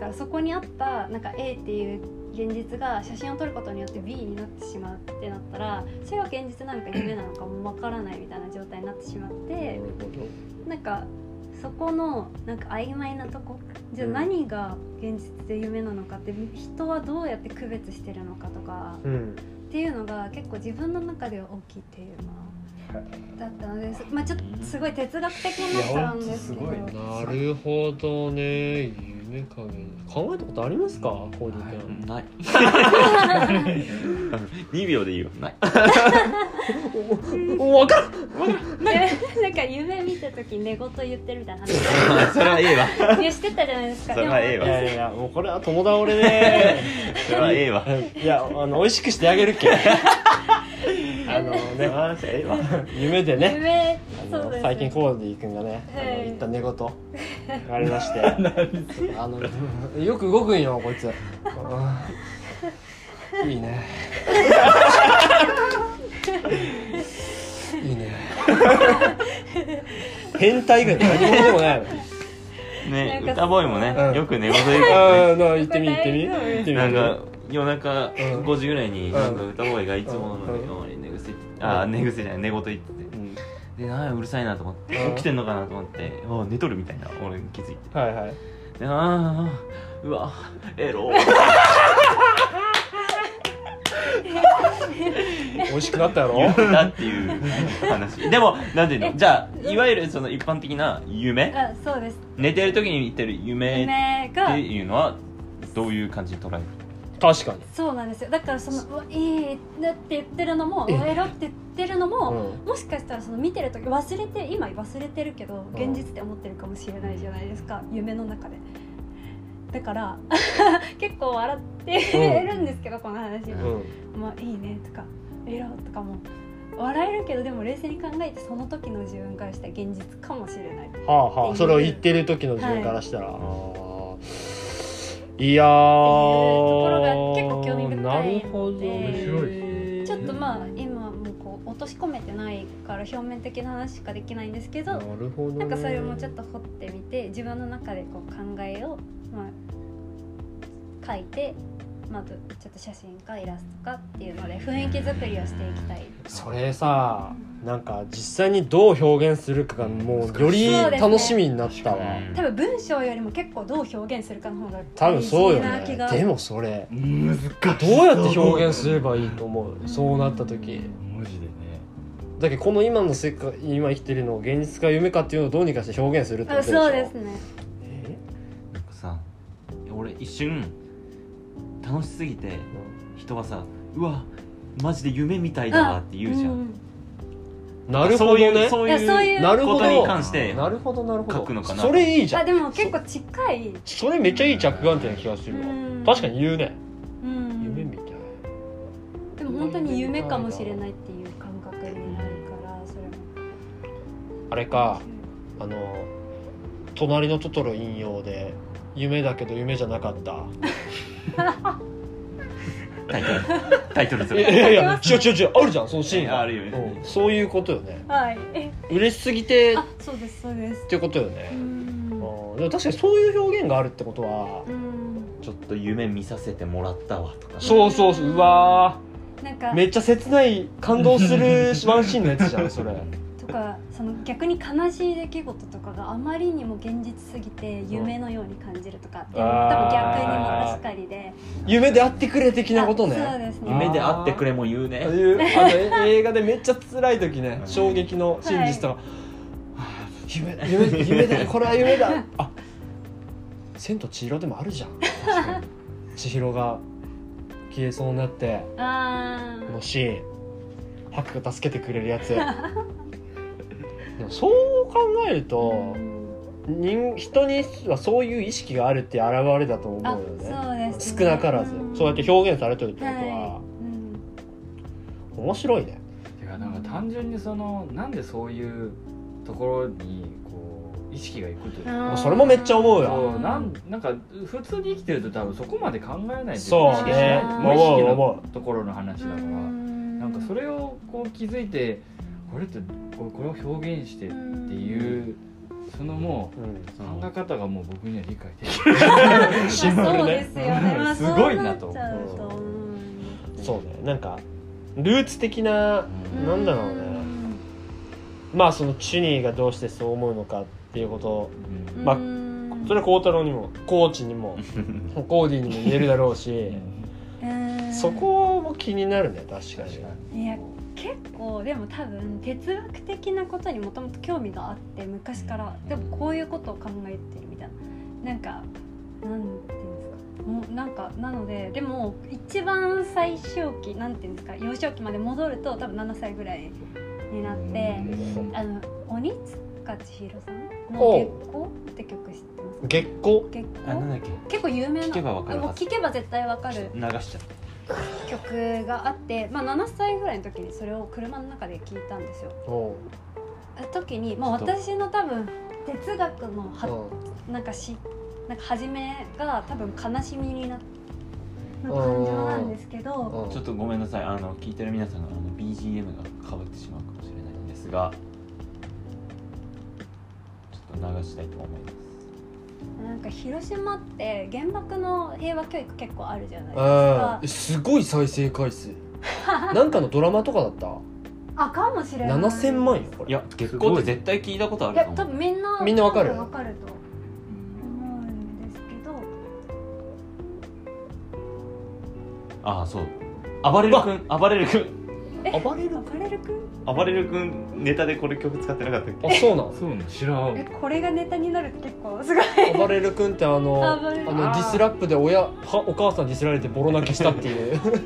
から、そこにあったなんか A っていう現実が写真を撮ることによって B になってしまうってなったら、それが現実なのか夢なのかもわからないみたいな状態になってしまって、なんかそこのなんか曖昧なとこ、じゃあ何が現実で夢なのかって、人はどうやって区別してるのかとか、うん、っていうのが結構自分の中では大きいテーマだったので、まあ、ちょっとすごい哲学的になったんですけど。なるほどね。夢かげ考えたことありますか？コーディない。2秒でいいよ。ない。わかる。なんか夢見たとき寝言言ってるみたいな話。それはええわ。言ってたじゃないですか。それはええわ。いやいや、もうこれは友倒れで。それはええわ。いや、美味しくしてあげるけ。ね、夢でね、夢そうですね、最近コーディ君がね、言った寝言がありまして、よく動くんよこいついいねいいね変態以外何者でもないのね、歌ボーイもね、よく寝言言うからね、言ってみ言ってみ、なんか夜中5時ぐらいになんか歌ボーイがいつものように寝癖じゃない、寝言言ってて、うん、でなんかうるさいなと思って、起きてんのかなと思って、あ寝とるみたいな俺気づいて、はいはい、であーうわエロ美味しくなったやろ言ったっていう話でもなんていうの、じゃあいわゆるその一般的な夢、あそうです、寝てる時に言ってる夢っていうのはどういう感じに捉える？確かにそうなんですよ。だからそのいいって言ってるのもエロって言ってるのも、もしかしたらその見てる時忘れて、今忘れてるけど現実って思ってるかもしれないじゃないですか、夢の中で。だから結構笑ってるんですけど、この話、まあいいねとかエロとかも笑えるけど、でも冷静に考えてその時の自分からしたら現実かもしれない。はあはあ、それを言ってる時の自分からしたら、いやーっていうところが結構興味深いので、面白いですね。ちょっとまあ今もうこう落とし込めてないから表面的な話しかできないんですけど、 なるほど、ね、なんかそれもちょっと掘ってみて、自分の中でこう考えを、まあ、書いて、まあ、ちょっと写真かイラストかっていうので雰囲気作りをしていきたい。それさ、なんか実際にどう表現するかがもうより楽しみになったわ、ね、多分文章よりも結構どう表現するかの方が大事な気が。多分そうよね。でもそれ難しい。どうやって表現すればいいと思う、そうなった時。マジでね。だけどこの今の世界、今生きてるのを現実か夢かっていうのをどうにかして表現するってことでしょ。そうですね。なんかさ、俺一瞬楽しすぎて、人はさ、うわマジで夢みたいだわって言うじゃん、なるほどね。そういうことに関して書くのかな。それいいじゃん。あでも結構近い。それめっちゃいい着眼点な気がするわ。確かに言うね、夢みたい。でも本当に夢かもしれないっていう感覚になるから、それもあれか、隣のトトロ引用で夢だけど夢じゃなかったタイトルする。いやいや違うあるじゃん、そのシーンがあるよね、そういうことよね。はい、嬉しすぎて。あそうですってことよね。でも確かにそういう表現があるってことは、ちょっと夢見させてもらったわとか、ね、そううわーなんかめっちゃ切ない感動するワンシーンのやつじゃんそれとか、その逆に悲しい出来事とかがあまりにも現実すぎて夢のように感じるとかっていうのも多分逆にも確かにで、夢であってくれ的なことね。そうですね、夢であってくれも言うね。映画でめっちゃ辛い時ね、衝撃の真実とか、夢だ、これは夢だあ、千と千尋でもあるじゃん千尋が消えそうになってのシーン、ハクが助けてくれるやつそう考えると、人にはそういう意識があるって現れだと思うよね。そうですね、少なからず、そうやって表現されてるってことは、面白いね。てかなんか単純にその、なんでそういうところにこう意識がいくというか、それもめっちゃ思うよ。なんか普通に生きてると多分そこまで考えないと、そうね、無意識のところの話だから、なんかそれをこう気づいて、これってこれを表現してっていうそのもう、考え方がもう僕には理解できる。シンプルね。すごいなと。そうね、なんかルーツ的な、なんだろうね。まあそのチュニーがどうしてそう思うのかっていうこと、まあそれは孝太郎にもコーチにもコーディにも言えるだろうし、そこも気になるね、確かに。いや結構でも多分哲学的なことにもともと興味があって昔からでもこういうことを考えてるみたいな、なんかなんていうんですか。なんかなのででも一番最小期なんていうんですか、幼少期まで戻ると多分7歳ぐらいになって、あの鬼塚千尋さんの「月光」って曲知ってますか？月光？月光？なんだっけ？結構有名な、聞けば分かるはず、もう聞けば絶対分かる、流しちゃった曲があって、まあ、7歳ぐらいの時にそれを車の中で聞いたんですよ。時に、まあ、私の多分哲学のなんか知ってなんか初めが多分悲しみになった感情なんですけど、ちょっとごめんなさい、あの聞いてる皆さんの BGM がかぶってしまうかもしれないんですが、ちょっと流したいと思います。なんか広島って原爆の平和教育結構あるじゃないですか。すごい再生回数なんかのドラマとかだったあかもしれない。7000万よこれ。いや結構って絶対聞いたことあると思う。いや多分みんなわかるとああそう、あばれる君ネタでこれ曲使ってなかったっけ？あ、そうなん。そうなん、知らん。これがネタになるって結構すごい。あばれる君ってあのディスラップでお母さんディスられてボロ泣きしたっていうこの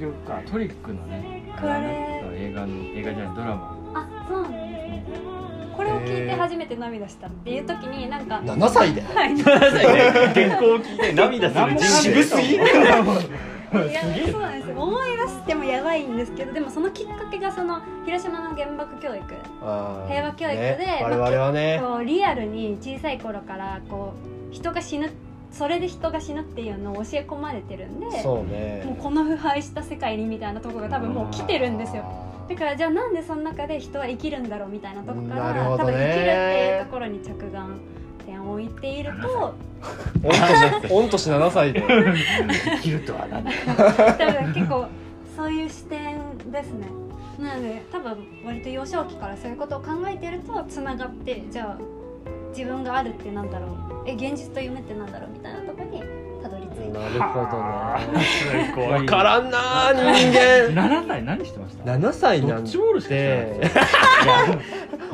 曲か、トリックのね、これ映画じゃない、ドラマ。あ、そうなんですね。これを聴いて初めて涙したっていう時になんか7歳で、はい、7歳で原稿を聴いて涙する渋すぎいやそうなんです。思い出してもやばいんですけど、でもそのきっかけがその広島の原爆教育、平和教育で、ね、我々はね、まあ、こうリアルに小さい頃からこう人が死ぬ、それで人が死ぬっていうのを教え込まれてるんで、そうね、もうこの腐敗した世界にみたいなところが多分もう来てるんですよ。だからじゃあなんでその中で人は生きるんだろうみたいなところから、多分生きるっていうところに着眼点を置いていると。御年7歳で生きるとは何だ多分結構そういう視点ですね。なので多分割と幼少期からそういうことを考えているとつながって、じゃあ自分があるってなんだろう、現実と夢ってなんだろうみたいなところにたどり着いて。なるほどね。分からんな人間。7歳何してました？7歳なんてドッジボールしかしてない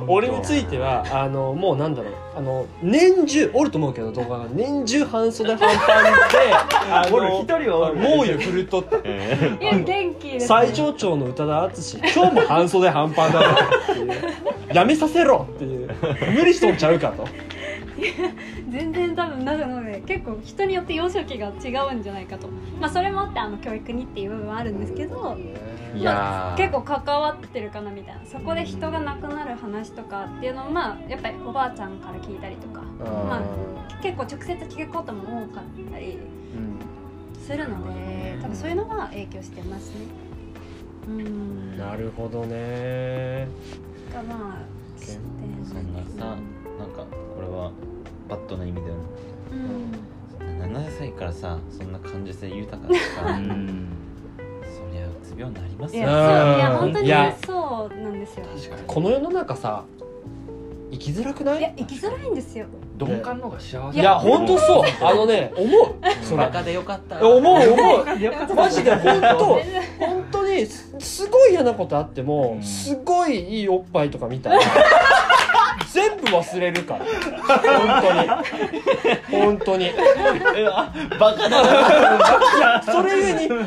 俺についてはもうなんだろう、年中おると思うけど、動画が年中半袖半パンで一人はおる、猛威振るとっていや元気です、ね、最上長の宇多田淳、今日も半袖半パンだろっていうやめさせろっていう、無理しとんちゃうかといや全然多分なので、結構人によって幼少期が違うんじゃないかと、まあ、それもあって教育にっていう部分はあるんですけど、いや、まあ、結構関わってるかなみたいな。そこで人が亡くなる話とかっていうのを、まあ、やっぱりおばあちゃんから聞いたりとか、まあ、結構直接聞くことも多かったりするので、多分そういうのが影響してますね。なるほどね。がまあしてそんなさ、なんかこれはバッドな意味だよね。7歳からさ、そんな感受性豊かでさうつ病になりますよ。いや本当にそうなんですよ。確かにこの世の中さ、生きづらくない？いや生きづらいんですよ。鈍感の方が幸せ。いや本当そう思う。バカでよかった。思う。マジで本当にすごい嫌なことあっても、すごいいいおっぱいとか見たら全部忘れるから。本当に。バカだな。それゆえに。エロー。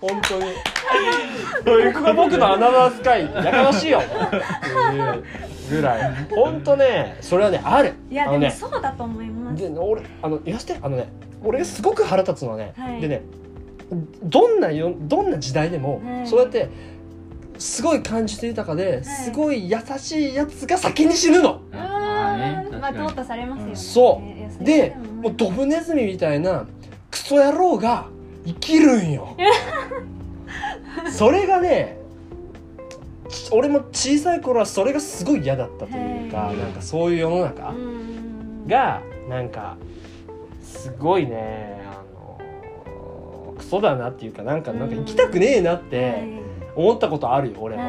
本当に。僕のアナザースカイやかましいよ。ぐらい。本当ね、それはねある。いやでもそうだと思います。で、俺言わせて、俺すごく腹立つのはね。でね、どんな時代でもそうやって。すごい感じて豊かで、すごい優しいやつが先に死ぬの。まあ淘汰されますよね。そうで、もうドブネズミみたいなクソ野郎が生きるんよそれがね、俺も小さい頃はそれがすごい嫌だったというか、なんかそういう世の中がなんかすごいね、クソだなっていうか、なんか行きたくねえなって思ったことあるよ、俺も。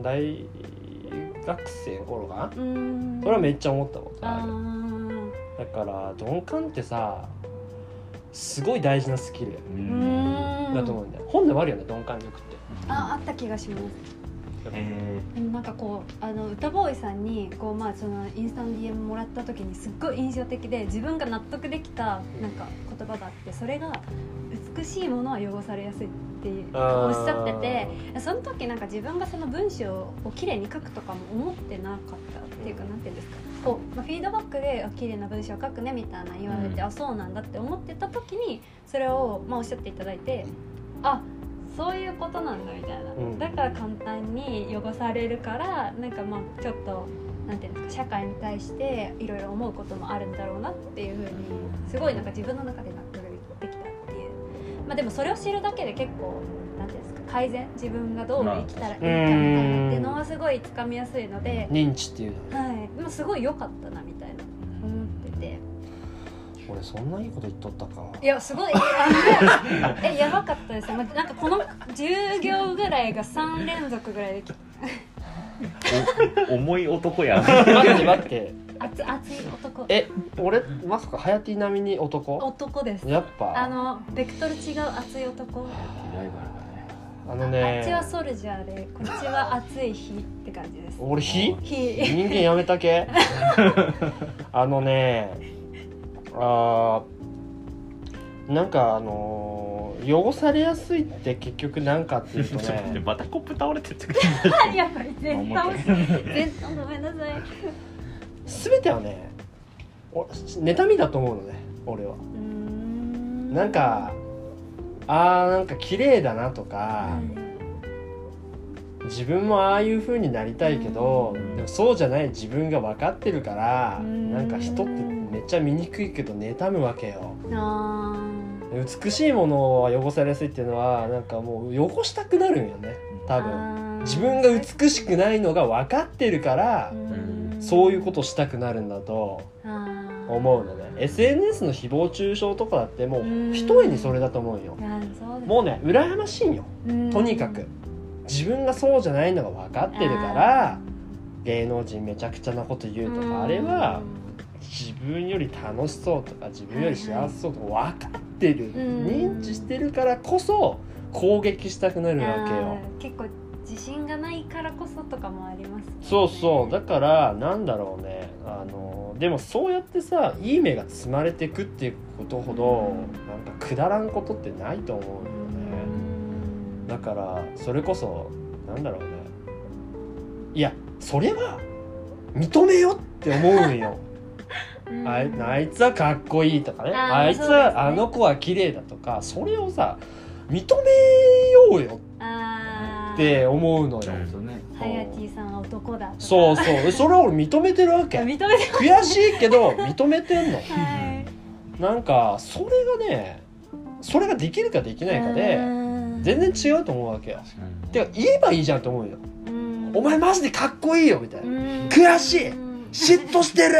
大学生の頃かな、それはめっちゃ思ったことある。だから鈍感ってさ、すごい大事なスキルだと思うんだよ。本でもあるよね、鈍感力って。あった気がします。なんかこう歌ボーイさんにこう、まあ、そのインスタの DM もらった時にすっごい印象的で、自分が納得できたなんか言葉があって、それが美しいものは汚されやすいっておっしゃってて、その時なんか自分がその文章をきれいに書くとかも思ってなかったっていうか、なんていうんですか、こう、まあ、フィードバックできれいな文章を書くねみたいな言われて、あ、そうなんだって思ってた時にそれを、まあ、おっしゃっていただいて、あ、そういうことなんだみたいな、だから簡単に汚されるから、なんかまあちょっとなんていうんですか、社会に対していろいろ思うこともあるんだろうなっていうふうに、すごいなんか自分の中で納得できたっていう。まあでもそれを知るだけで結構なんていうんですか、改善、自分がどう生きたらいいかみたいなっていうのはすごいつかみやすいので、認知っていうのは、はい、でもすごい良かったなみたいな思ってて。俺そんないいこと言っとったか。いや、すごいやばかったですよ。なんかこの10行ぐらいが3連続ぐらいできた重い男や待って熱い男。俺まさかハヤティ並みに男です。やっぱベクトル違う熱い男。ライバルだね。あっちはソルジャーで、こっちは熱い火って感じです。俺火人間やめたけなんか汚されやすいって結局なんかっていうとねまたコップ倒れてってくるやばい、全然倒す全然ごめんなさい。全てはね、妬みだと思うのね、俺は。なんかなんか綺麗だなとか、自分もああいう風になりたいけど、でもそうじゃない自分が分かってるから、なんか人ってめっちゃ醜いけど妬むわけよ。美しいものは汚されやすいっていうのは、なんかもう汚したくなるんよね、多分。自分が美しくないのが分かってるから、そういうことしたくなるんだと思うのね。 SNS の誹謗中傷とかだってもうひとえにそれだと思うよ。もうね、羨ましいんよ。とにかく自分がそうじゃないのが分かってるから、芸能人めちゃくちゃなこと言うとか、あれは自分より楽しそうとか自分より幸せそうとか分かってる、認知してるからこそ攻撃したくなるわけよ。結構自信がないからこそとかもあります、ね、そうそう。だからなんだろうね、でもそうやってさ、いい目が積まれていくっていうことほど、なんかくだらんことってないと思うよね。だからそれこそなんだろうね、いやそれは認めよって思うんよあいつはかっこいいとかね、あいつは、ね、あの子は綺麗だとか、それをさ認めようよって思うのよ。ハヤティさんは男だとか、そうそう、それを俺認めてるわけ認めて悔しいけど認めてんの、なんかそれがね、それができるかできないかで全然違うと思うわけよ。てか言えばいいじゃんと思うよ。お前マジでかっこいいよみたいな、悔しい、嫉妬してる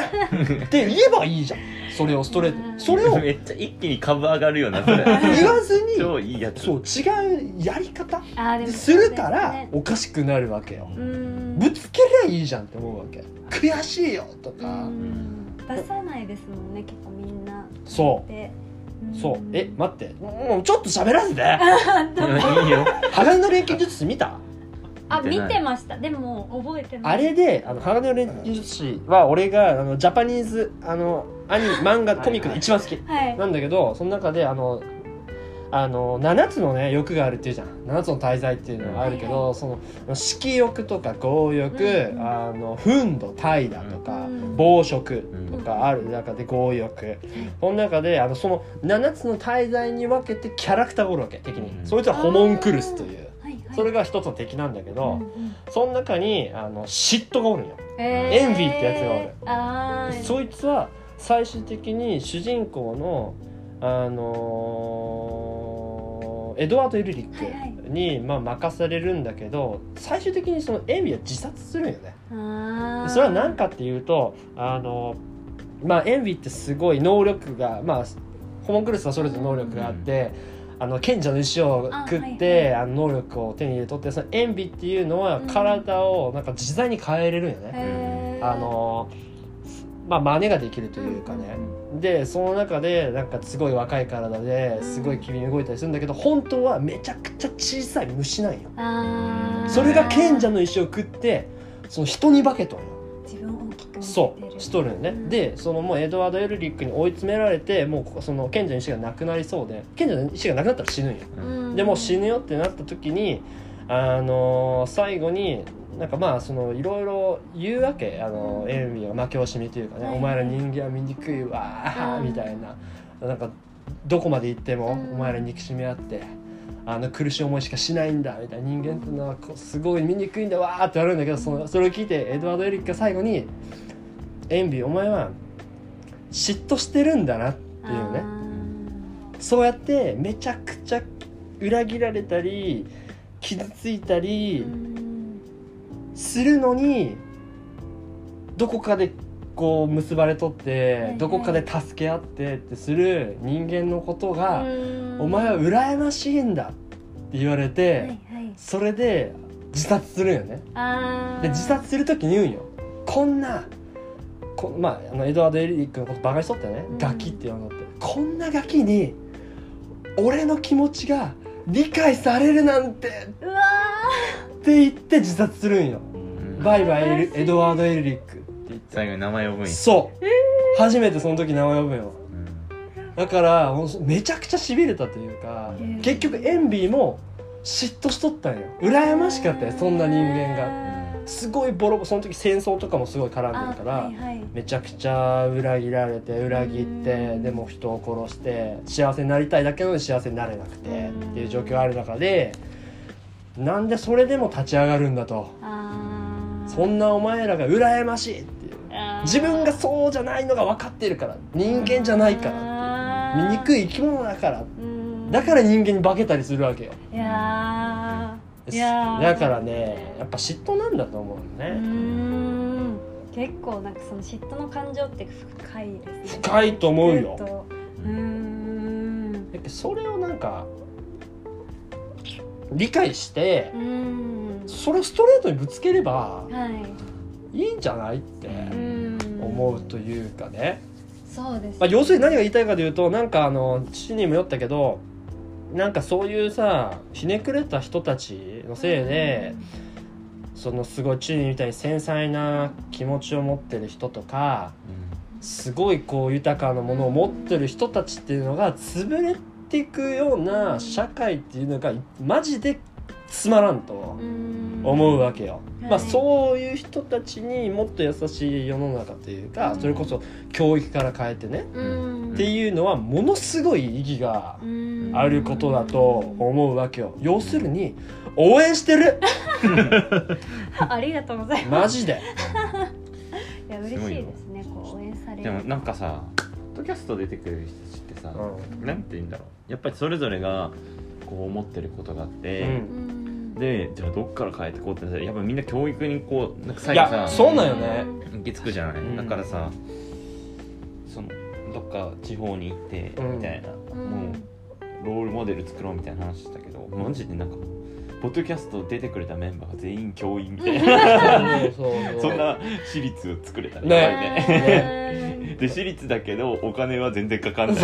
って言えばいいじゃん。それをストレート、それをめっちゃ一気に株上がるよなそれ言わずに超いいやつ。そう、違うやり方するからおかしくなるわけよ。ぶつけりゃいいじゃんって思うわけ。悔しいよとか出さないですもんね、結構みんな。そう待って、もうちょっと喋らせていいよ。鋼の錬金術師見た？見てました。でも覚えてない。あれで鋼の錬金術師は俺がジャパニーズアニメ漫画コミックで一番好きなんだけど、その中で7つのね欲があるっていうじゃん。7つの大罪っていうのがあるけど、その色欲とか強欲、憤怒、怠惰とか、暴食とかある中で強欲、この中でその7つの大罪に分けてキャラクターがおるわけ、敵に。そいつはホモンクルスという、それが一つの敵なんだけど、その中に嫉妬がおるんよ、エンビーってやつがおる。そいつは最終的に主人公のエドワード・エルリックに、はいはい、まあ、任されるんだけど、最終的にそのエイミは自殺するんよね。あ、それは何かっていうと、まあ、エンビってすごい能力が、まあ、ホモンクルスはそれぞれ能力があって、うん、賢者の石を食って、はいはい、能力を手に入れとって、そのエンビっていうのは体をなんか自在に変えれるんよね、うん、まあ、真似ができるというかね、うん、でその中でなんかすごい若い体ですごい機敏に動いたりするんだけど、本当はめちゃくちゃ小さい虫なんよ。あ、それが賢者の石を食ってその人に化けとんよ。自分を大きく見てる。そうしとるよね、うん、でそのもうエドワード・エルリックに追い詰められて、もうその賢者の石がなくなりそうで、賢者の石がなくなったら死ぬんよ、うん、でもう死ぬよってなった時に、最後になんかまあそのいろいろ言うわけ、エルミは負け惜しみというかね、お前ら人間は醜いわみたいな、なんかどこまで行ってもお前ら憎しみあって苦しい思いしかしないんだみたいな、人間ってのはすごい醜いんだわーってなるんだけど、それを聞いてエドワード・エリックが最後にエンビーお前は嫉妬してるんだなっていうね、そうやってめちゃくちゃ裏切られたり傷ついたりするのにどこかでこう結ばれとって、はいはい、どこかで助け合ってってする人間のことがお前は羨ましいんだって言われて、はいはい、それで自殺するよね。あ、で自殺するときに言うんよ、こんなまあ、エドワード・エリックのことバカにしとったよね、ガキって呼んだって、こんなガキに俺の気持ちが理解されるなんて、うわって言って自殺するんよ、うん、バイバイエドワード・エルリックって言って、最後に名前呼ぶんよ。そう、初めてその時名前呼ぶんよ、うん、だからめちゃくちゃ痺れたというか、結局エンビーも嫉妬しとったんよ、羨ましかったよ、そんな人間が、すごいボロボロ、その時戦争とかもすごい絡んでるから、はいはい、めちゃくちゃ裏切られて裏切ってでも人を殺して幸せになりたいだけなのに幸せになれなくてっていう状況がある中で、なんでそれでも立ち上がるんだと、あ、そんなお前らが羨ましいっていう、自分がそうじゃないのが分かってるから、人間じゃないからっていう、醜い生き物だから、だから人間に化けたりするわけよ。いやだからね、やっぱ嫉妬なんだと思うね。うーん、結構なんかその嫉妬の感情って深いですね。深いと思うよ。うーん、やっぱそれをなんか理解して、うん、それをストレートにぶつければいいんじゃないって思うというかね。そうですね。まあ、要するに何が言いたいかというと、なんか父にもよったけど、なんかそういうさひねくれた人たちのせいで、うん、そのすごい父みたいに繊細な気持ちを持ってる人とか、すごいこう豊かなものを持ってる人たちっていうのが潰れていくような社会っていうのがマジでつまらんと思うわけよ。まあ、そういう人たちにもっと優しい世の中というか、それこそ教育から変えてねっていうのはものすごい意義があることだと思うわけよ。要するに応援してるありがとうございます。マジでいや嬉しいですね、こう応援される。でもなんかさ、ポッドキャスト出てくる人たちってさ、なんて言うんだろう、やっぱりそれぞれがこう思ってることがあって、うん、でじゃあどっから変えてこうってやっぱみんな教育にこうなんか最後さ、いやそうなんよね、行き着くじゃない、うん、だからさ、そのどっか地方に行ってみたいな、うん、もうロールモデル作ろうみたいな話したけど、マジでなんかポッドキャスト出てくれたメンバーが全員教員みたいなそんな私立を作れたらねで私立だけどお金は全然かかんない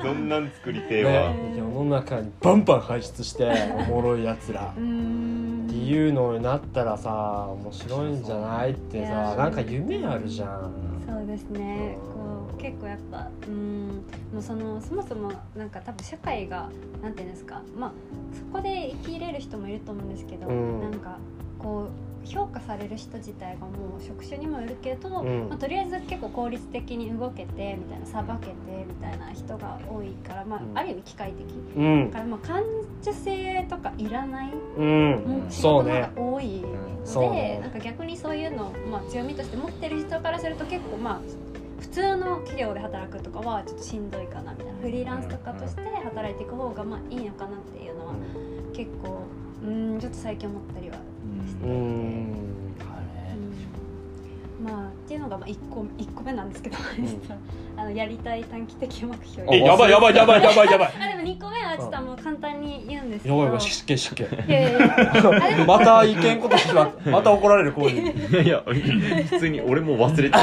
そんなん作り手は、ね、世の中にバンバン排出しておもろいやつらっていうのになったらさ、面白いんじゃないってさ、なんか夢あるじゃん。そうですね、こう結構やっぱもうそもそもなんか多分社会がなんていうんですか、まあそこで生きれる人もいると思うんですけど、うん、なんかこう評価される人自体がもう職種にもよるけど、うん、まあ、とりあえず結構効率的に動けてみたいな、さばけてみたいな人が多いから、まあ、うん、ある意味機械的、うん、だからまあ感受性とかいらない、うん、仕事が多いので、なんか逆にそういうのをまあ強みとして持ってる人からすると結構まあ普通の企業で働くとかはちょっとしんどいかなみたいな、フリーランスとかとして働いていく方がまあいいのかなっていうのは結構ちょっと最近思ったりはしていて、まあっていうのがまあ1個目なんですけど、やりたい短期的目標。やばい。あ、でも2個目はちょっともう簡単に言うんですけど。やばい、しっけ。また意見ことしままた怒られるこういう。いや普通に俺も忘れてる。チ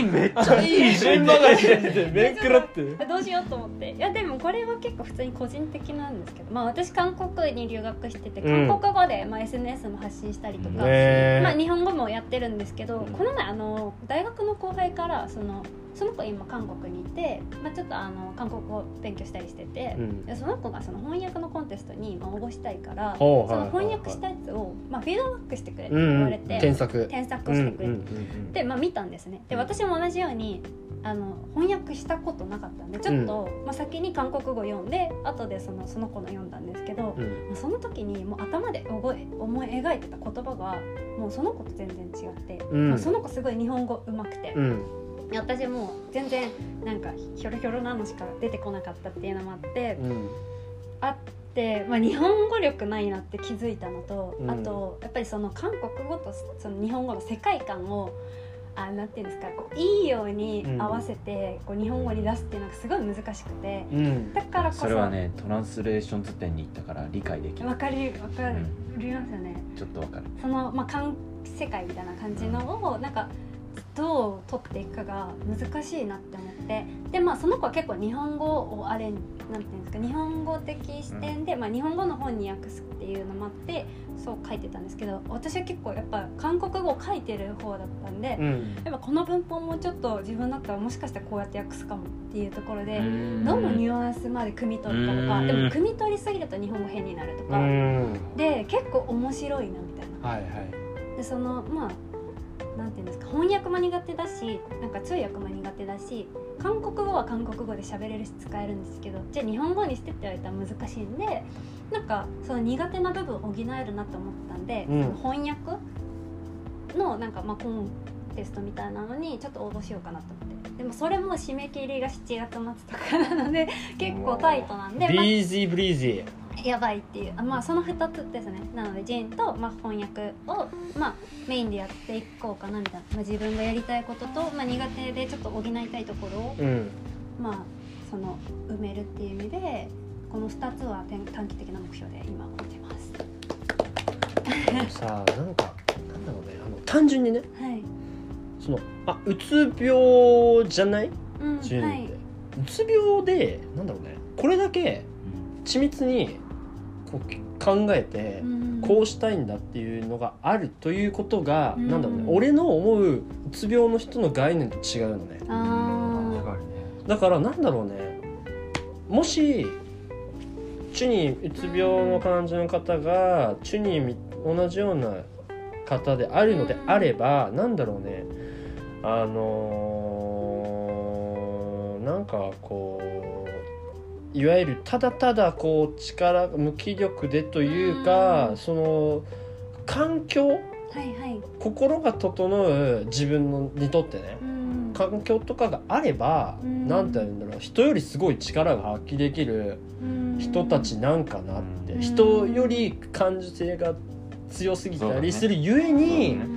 ームめっちゃいいチームがしてめっくらって。どうしようと思って。いやでもこれは結構普通に個人的なんですけど、まあ私韓国に留学してて韓国語でまあ SNS も発信したりとか、まあ日本語もやってるんですけど、この前大学の後輩からその子今韓国にいて、まあ、ちょっと韓国語勉強したりしてて、その子がその翻訳のコンテストに応募したいから、その翻訳したやつを、まあ、フィードバックしてくれって言われて、添削してくれて、で、まあ、見たんですね。で、私も同じように翻訳したことなかったんでちょっと、まあ、先に韓国語読んで後でその子の読んだんですけど、その時にもう頭で思い描いてた言葉がもうその子と全然違って、まあ、その子すごい日本語上手くて、私も全然なんかひょろひょろなのしか出てこなかったっていうのもあって、まあ、日本語力ないなって気づいたのと、あとやっぱりその韓国語とその日本語の世界観をなんていうんですか、こういいように合わせてこう日本語に出すっていうのがすごい難しくて、だからこそれはね、トランスレーション図典に行ったから理解できる。わかりますよね。ちょっとわかる。その、まあ、世界みたいな感じのをなんかどう取っていくかが難しいなって思って、で、まあ、その子は結構日本語をなんていうんですか、日本語的視点で、まあ、日本語の本に訳すっていうのもあってそう書いてたんですけど、私は結構やっぱ韓国語を書いてる方だったんで、やっぱこの文法もちょっと自分だったらもしかしたらこうやって訳すかもっていうところで、どのニュアンスまで汲み取るかとか、でも汲み取りすぎると日本語変になるとかで結構面白いなみたいな、でまあなんていうんですか、翻訳も苦手だし、なんか通訳も苦手だし、韓国語は韓国語で喋れるし使えるんですけど、じゃあ日本語にしてって言われたら難しいんで、なんかその苦手な部分を補えるなと思ったんで、その翻訳のなんかまあコンテストみたいなのにちょっと応募しようかなと思って、でもそれも締め切りが7月末とかなので結構タイトなんで、ブリージーやばいっていう、まあ、その2つですね。なのでジェーンと、まあ、翻訳を、まあ、メインでやっていこうかなみたいな、まあ、自分がやりたいことと、まあ、苦手でちょっと補いたいところを、まあ、埋めるっていう意味でこの2つは短期的な目標で今思ってます。さあ、なんかなんだろうね、単純にね、うつ病じゃない、ジェーンって、うつ病でなんだろうね、これだけ緻密に考えてこうしたいんだっていうのがあるということが、なんだろうね、俺の思ううつ病の人の概念と違うのね。だからなんだろうね、もしチュニーうつ病の患者の方がチュニー同じような方であるのであれば、なんだろうね、なんかこういわゆるただただこう力無気力でというか、その環境、心が整う自分にとってね、環境とかがあれば、なんて言うんだろう、人よりすごい力が発揮できる人たちなんかなって、人より感受性が強すぎたりするゆえに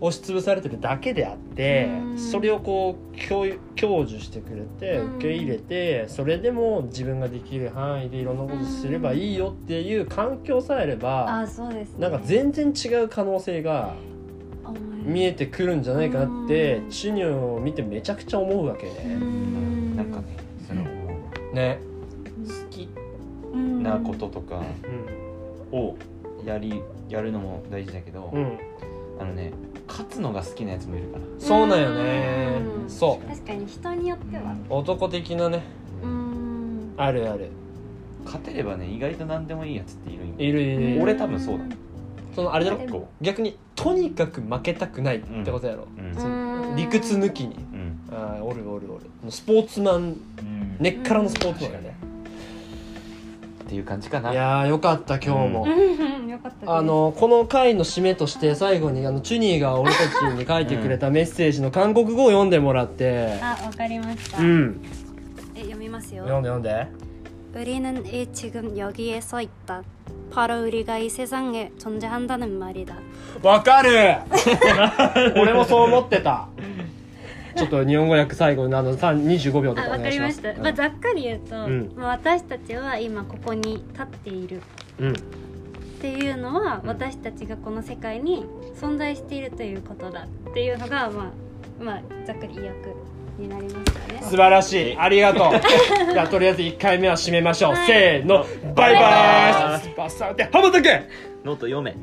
押しつぶされてるだけであって、それをこう享受してくれて受け入れて、それでも自分ができる範囲でいろんなことすればいいよっていう環境さえあれば、なんか全然違う可能性が見えてくるんじゃないかなってチュニョを見てめちゃくちゃ思うわけね。なんかね、そのね、好きなこととかをやるのも大事だけど、勝つのが好きなやつもいるから。そうなんよね。そう。確かに人によっては。男的なね。あるある。勝てればね、意外と何でもいいやつっているんよ。いる。俺多分そうだ。そのあれだろ。逆にとにかく負けたくないってことやろ。理屈抜きに。おる。スポーツマン、根っからのスポーツマンがね。っていう感じかな。いやーよかった今日も、うん、よかったです。この回の締めとして最後にチュニーが俺たちに書いてくれたメッセージの韓国語を読んでもらって、うん、あ、わかりました、うん、読みますよ。読んで우리는 지금 여기에서 있다. 바로 우리가 이 세상에 존재한다는 말이다. わかる 俺も そう思ってた。 ちょっと日本語訳最後の25秒とかお願いします。わかりました、まあ、ざっくり言うと、うん、私たちは今ここに立っている、うん、っていうのは私たちがこの世界に存在しているということだっていうのが、まあ、ざっくり意訳になりますかね。素晴らしい、ありがとう。じゃあとりあえず1回目は締めましょう、はい、せーのバイバイ。バッサーってハマったけノート読め